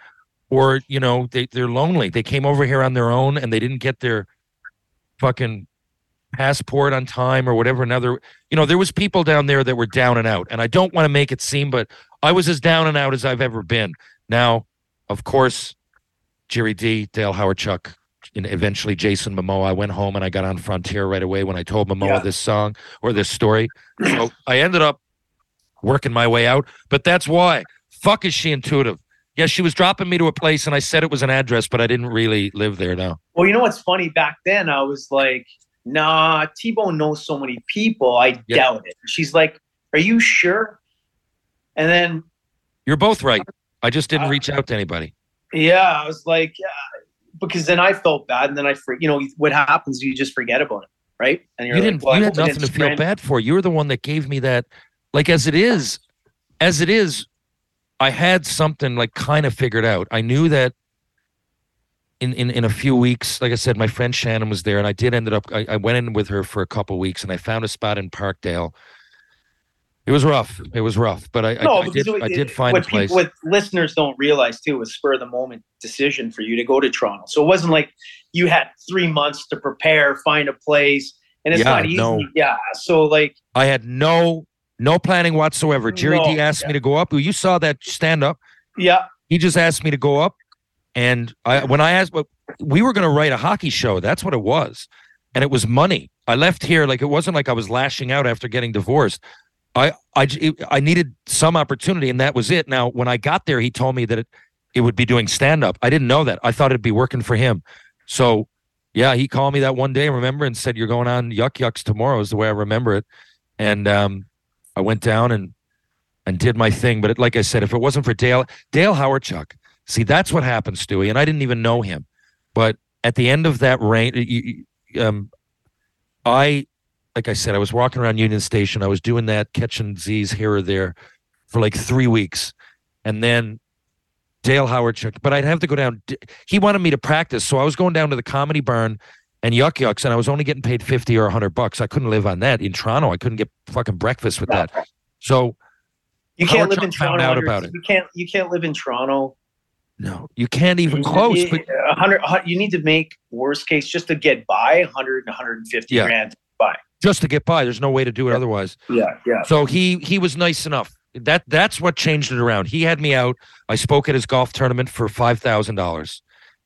or, you know, they're lonely. They came over here on their own and they didn't get their fucking passport on time or whatever. Another, you know, there was people down there that were down and out, and I don't want to make it seem, but I was as down and out as I've ever been. Now, of course, Jerry D, Dale Howard, Chuck, and eventually Jason Momoa. I went home and I got on Frontier right away when I told Momoa this song or this story. So I ended up working my way out, but that's why. Fuck, is she intuitive? Yeah, she was dropping me to a place, and I said it was an address, but I didn't really live there. No. Well, you know what's funny? Back then, I was like, nah, T-Bone knows so many people. I doubt it. She's like, are you sure? And then. You're both right. I just didn't reach out to anybody. Yeah, I was like, because then I felt bad, and then what happens? You just forget about it, right? And you had nothing to feel bad for. You were the one that gave me that. Like as it is, I had something like kind of figured out. I knew that in a few weeks, like I said, my friend Shannon was there, and I did I went in with her for a couple of weeks, and I found a spot in Parkdale. It was rough, but I did find a place. What listeners don't realize too was spur of the moment decision for you to go to Toronto. So it wasn't like you had 3 months to prepare, find a place, and it's not easy. No. Yeah, so like I had no planning whatsoever. Jerry D asked me to go up. You saw that stand up. Yeah, he just asked me to go up, and we were going to write a hockey show. That's what it was, and it was money. I left here like it wasn't like I was lashing out after getting divorced. I needed some opportunity, and that was it. Now, when I got there, he told me that it would be doing stand-up. I didn't know that. I thought it'd be working for him. So, yeah, he called me that one day, remember, and said, you're going on Yuck Yucks tomorrow is the way I remember it. And I went down and did my thing. But like I said, if it wasn't for Dale Howardchuk, see, that's what happened, Stewie, and I didn't even know him. But at the end of that reign, like I said, I was walking around Union Station. I was doing that, catching Z's here or there for like 3 weeks. And then Dale Howardchuk, but I'd have to go down. He wanted me to practice. So I was going down to the Comedy Barn and Yuck Yucks, and I was only getting paid $50 or $100. I couldn't live on that in Toronto. I couldn't get fucking breakfast with that. So you can't live in Toronto. You can't live in Toronto. No, you can't even close. But you need to make, worst case, just to get by, 100 and 150 grand by. Just to get by. There's no way to do it otherwise. Yeah, yeah. So he was nice enough. That's what changed it around. He had me out. I spoke at his golf tournament for $5,000.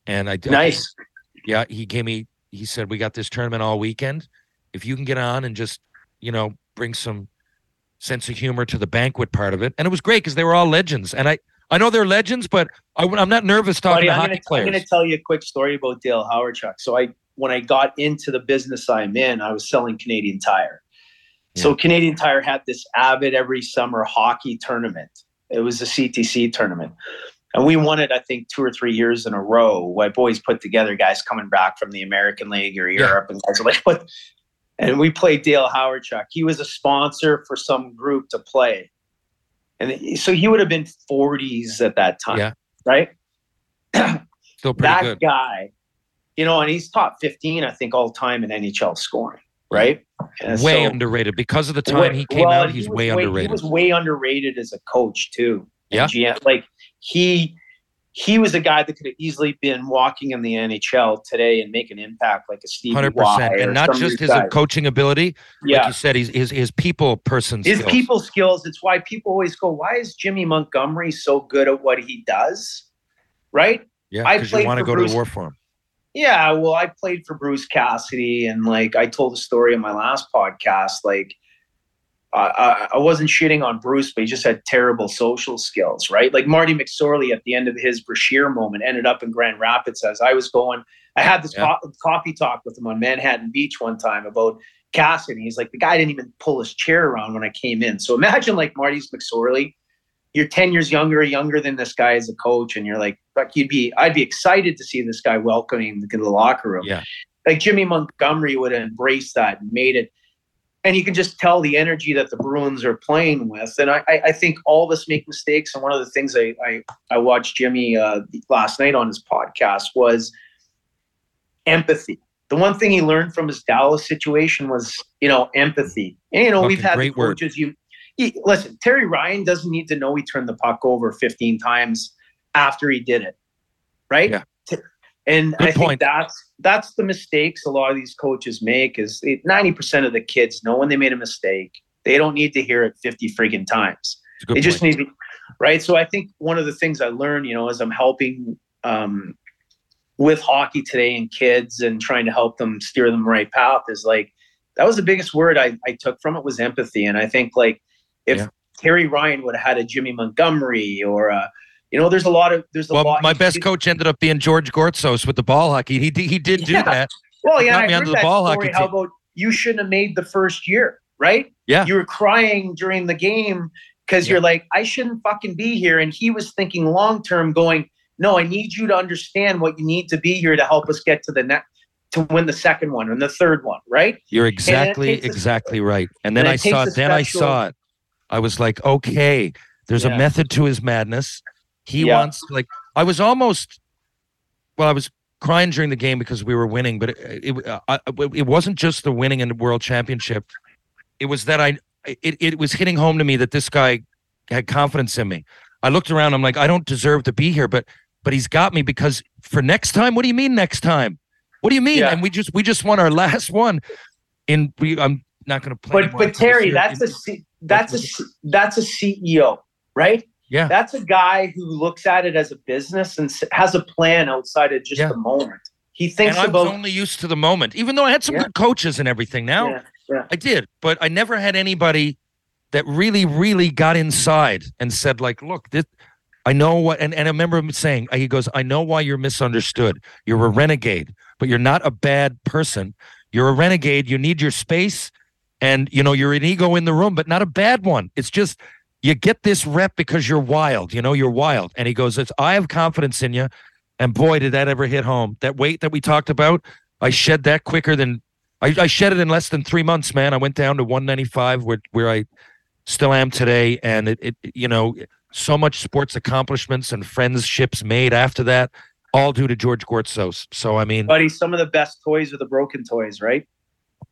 And I did. Nice. Yeah, he said, we got this tournament all weekend. If you can get on and just, bring some sense of humor to the banquet part of it. And it was great because they were all legends. And I know they're legends, but I'm not nervous talking to hockey players. I'm going to tell you a quick story about Dale Howardchuk. So when I got into the business I'm in, I was selling Canadian Tire. Yeah. So Canadian Tire had this avid every summer hockey tournament. It was a CTC tournament. And we won it, I think, 2 or 3 years in a row. My boys put together guys coming back from the American League or Europe and guys like what. And we played Dale Howardchuk. He was a sponsor for some group to play. And so he would have been 40s at that time, right? Still pretty good. That guy... and he's top 15, I think, all time in NHL scoring, right? And way underrated. Because of the time he came out, he's way underrated. He was way underrated as a coach, too. Yeah. GM. Like, he was a guy that could have easily been walking in the NHL today and make an impact like a Stevie 100%. Y. And not just his coaching ability. Yeah. Like you said, his people person skills. His people skills. It's why people always go, why is Jimmy Montgomery so good at what he does, right? Yeah, because you want to go to the war for him. Yeah, well, I played for Bruce Cassidy, and like I told the story in my last podcast, like I wasn't shitting on Bruce, but he just had terrible social skills, right? Like Marty McSorley at the end of his Brashear moment ended up in Grand Rapids as I was going. I had this coffee talk with him on Manhattan Beach one time about Cassidy. He's like, the guy didn't even pull his chair around when I came in. So imagine like Marty's McSorley. You're 10 years younger than this guy as a coach. And you're like, fuck, I'd be excited to see this guy welcoming in the locker room. Yeah. Like Jimmy Montgomery would have embraced that and made it. And you can just tell the energy that the Bruins are playing with. And I think all of us make mistakes. And one of the things I watched Jimmy last night on his podcast was empathy. The one thing he learned from his Dallas situation was, empathy. And, we've had the coaches listen, Terry Ryan doesn't need to know he turned the puck over 15 times after he did it, right? Yeah. And good I point. Think that's the mistakes a lot of these coaches make is 90% of the kids know when they made a mistake. They don't need to hear it 50 friggin' times. They just need to, right? So I think one of the things I learned, as I'm helping with hockey today and kids and trying to help them steer them the right path is like, that was the biggest word I took from it was empathy. And I think like, if Terry Ryan would have had a Jimmy Montgomery or there's a lot. My best coach ended up being George Gortzos with the ball hockey. He did do that. Well, yeah, I heard that story. How about you shouldn't have made the first year, right? Yeah, you were crying during the game because you're like, I shouldn't fucking be here, and he was thinking long term, going, No, I need you to understand what you need to be here to help us get to the next, to win the second one and the third one, right? You're exactly right. And then I saw it. I was like, okay, there's a method to his madness. He wants, like, I was almost, well, I was crying during the game because we were winning, but it wasn't just the winning in the world championship. It was that it was hitting home to me that this guy had confidence in me. I looked around, I'm like, I don't deserve to be here, but he's got me, because for next time, what do you mean next time? What do you mean? Yeah. And we just won our last one. I'm not going to play. But Terry, that's a CEO, right? Yeah. That's a guy who looks at it as a business and has a plan outside of just the moment. He thinks about. I'm only used to the moment, even though I had some good coaches and everything. Now I did, but I never had anybody that really, really got inside and said, like, look, this. I know what, and I remember him saying, he goes, I know why you're misunderstood. You're a renegade, but you're not a bad person. You're a renegade. You need your space, and, you know, you're an ego in the room, but not a bad one. It's just, you get this rep because you're wild, you're wild. And he goes, I have confidence in you. And boy, did that ever hit home. That weight that we talked about, I shed that quicker than, I shed it in less than 3 months, man. I went down to 195 where I still am today. And so much sports accomplishments and friendships made after that, all due to George Gortzos. So, I mean... Buddy, some of the best toys are the broken toys, right?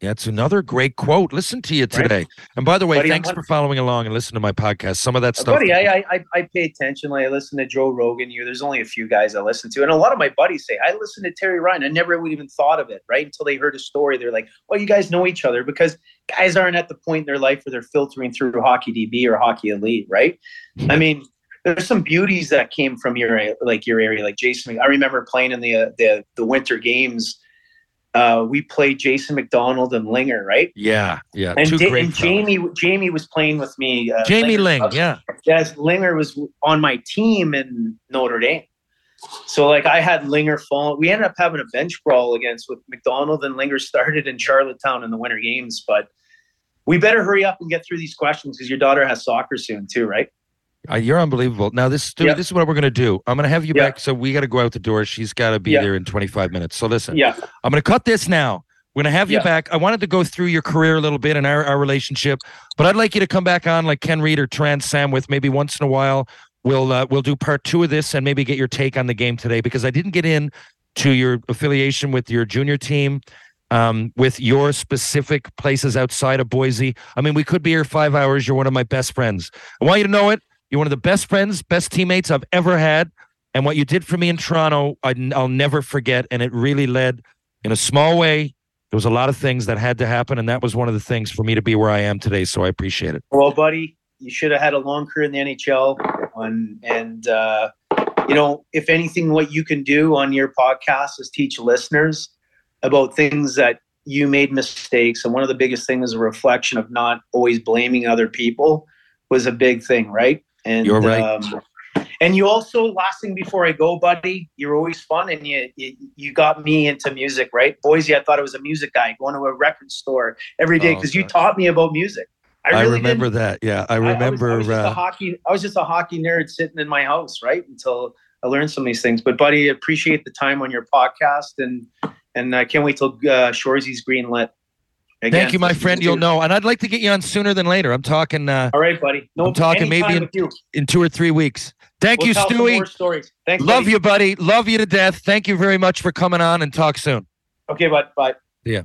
Yeah, it's another great quote. Listen to you today. Right? And by the way, buddy, thanks for following along and listening to my podcast. Some of that stuff... Buddy, I pay attention. Like, I listen to Joe Rogan. There's only a few guys I listen to. And a lot of my buddies say, I listen to Terry Ryan. I never would even thought of it, right? Until they heard a story. They're like, oh, you guys know each other, because... guys aren't at the point in their life where they're filtering through HockeyDB or Hockey Elite, right? I mean, there's some beauties that came from your area, like Jason. I remember playing in the Winter Games. We played Jason McDonald and Linger, right? Yeah, yeah. And, and Jamie was playing with me. Jamie Linger, Linger was on my team in Notre Dame. So, like, I had Linger fall. We ended up having a bench brawl with McDonald, and Linger started in Charlottetown in the Winter Games. But we better hurry up and get through these questions, because your daughter has soccer soon too, right? You're unbelievable. Now, this is what we're going to do. I'm going to have you back. So we got to go out the door. She's got to be there in 25 minutes. So listen, I'm going to cut this now. We're going to have you back. I wanted to go through your career a little bit and our relationship, but I'd like you to come back on like Ken Reed or Trans Sam with maybe once in a while. We'll do part two of this and maybe get your take on the game today, because I didn't get in to your affiliation with your junior team, with your specific places outside of Boise. I mean, we could be here 5 hours. You're one of my best friends. I want you to know it. You're one of the best friends, best teammates I've ever had. And what you did for me in Toronto, I'll never forget. And it really led, in a small way, there was a lot of things that had to happen. And that was one of the things for me to be where I am today. So I appreciate it. Well, buddy, you should have had a long career in the NHL. And if anything, what you can do on your podcast is teach listeners about things that you made mistakes. And one of the biggest things is a reflection of not always blaming other people was a big thing, right? And you're right. And you also, last thing before I go, buddy, you're always fun, and you got me into music, right? Boise, I thought I was a music guy, going to a record store every day, because you taught me about music. I remember that. Yeah, I remember. I was just a hockey nerd sitting in my house, right? Until I learned some of these things. But, buddy, appreciate the time on your podcast, and I can't wait till Shorzy's green lit. Again. Thank you, my friend. You'll know, and I'd like to get you on sooner than later. I'm talking. All right, buddy. No, I'm talking maybe in 2 or 3 weeks. Thank you, Stewie. Thanks, love you, buddy. Love you to death. Thank you very much for coming on, and talk soon. Okay, bud. Bye. Yeah.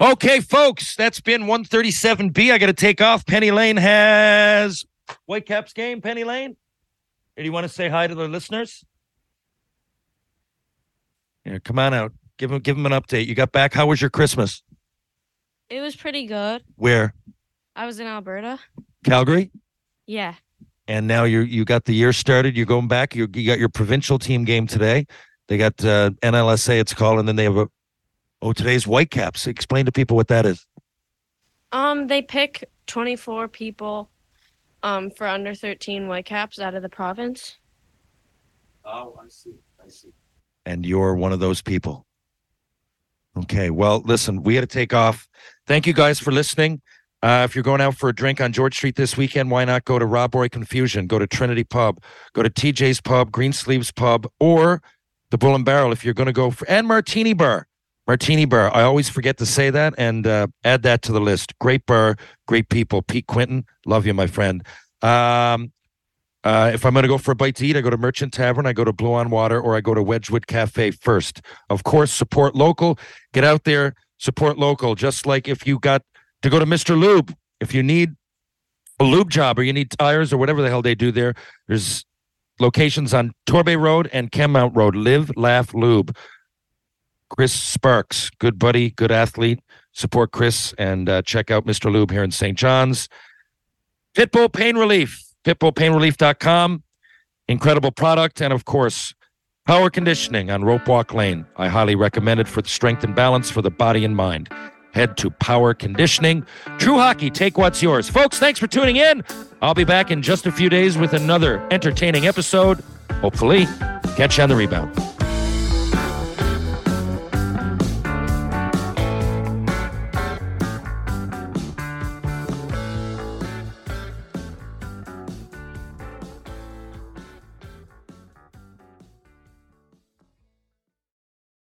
Okay, folks, that's been 137B. I got to take off. Penny Lane has Whitecaps game. Penny Lane, do you want to say hi to the listeners? Yeah, come on out. Give them an update. You got back. How was your Christmas? It was pretty good. Where? I was in Alberta. Calgary? Yeah. And now you got the year started. You're going back. You got your provincial team game today. They got NLSA, it's called, and then they have a... Oh, today's Whitecaps. Explain to people what that is. They pick 24 people for under 13 Whitecaps out of the province. Oh, I see. And you're one of those people. Okay, well, listen, we had to take off. Thank you guys for listening. If you're going out for a drink on George Street this weekend, why not go to Rob Roy Confusion, go to Trinity Pub, go to TJ's Pub, Greensleeves Pub, or the Bull and Barrel if you're going to go for, and Martini Bar. Martini Bar. I always forget to say that, and add that to the list. Great bar, great people. Pete Quinton, love you, my friend. If I'm going to go for a bite to eat, I go to Merchant Tavern, I go to Blue on Water, or I go to Wedgwood Cafe first. Of course, support local. Get out there, support local. Just like if you got to go to Mr. Lube, if you need a lube job or you need tires or whatever the hell they do there, there's locations on Torbay Road and Kenmount Road. Live, laugh, lube. Chris Sparks, good buddy, good athlete. Support Chris and check out Mr. Lube here in St. John's. Pitbull Pain Relief. pitbullpainrelief.com, incredible product, and of course, power conditioning on Rope Walk Lane. I highly recommend it for the strength and balance for the body and mind. Head to power conditioning. True Hockey, take what's yours. Folks, thanks for tuning in. I'll be back in just a few days with another entertaining episode. Hopefully, catch you on the rebound.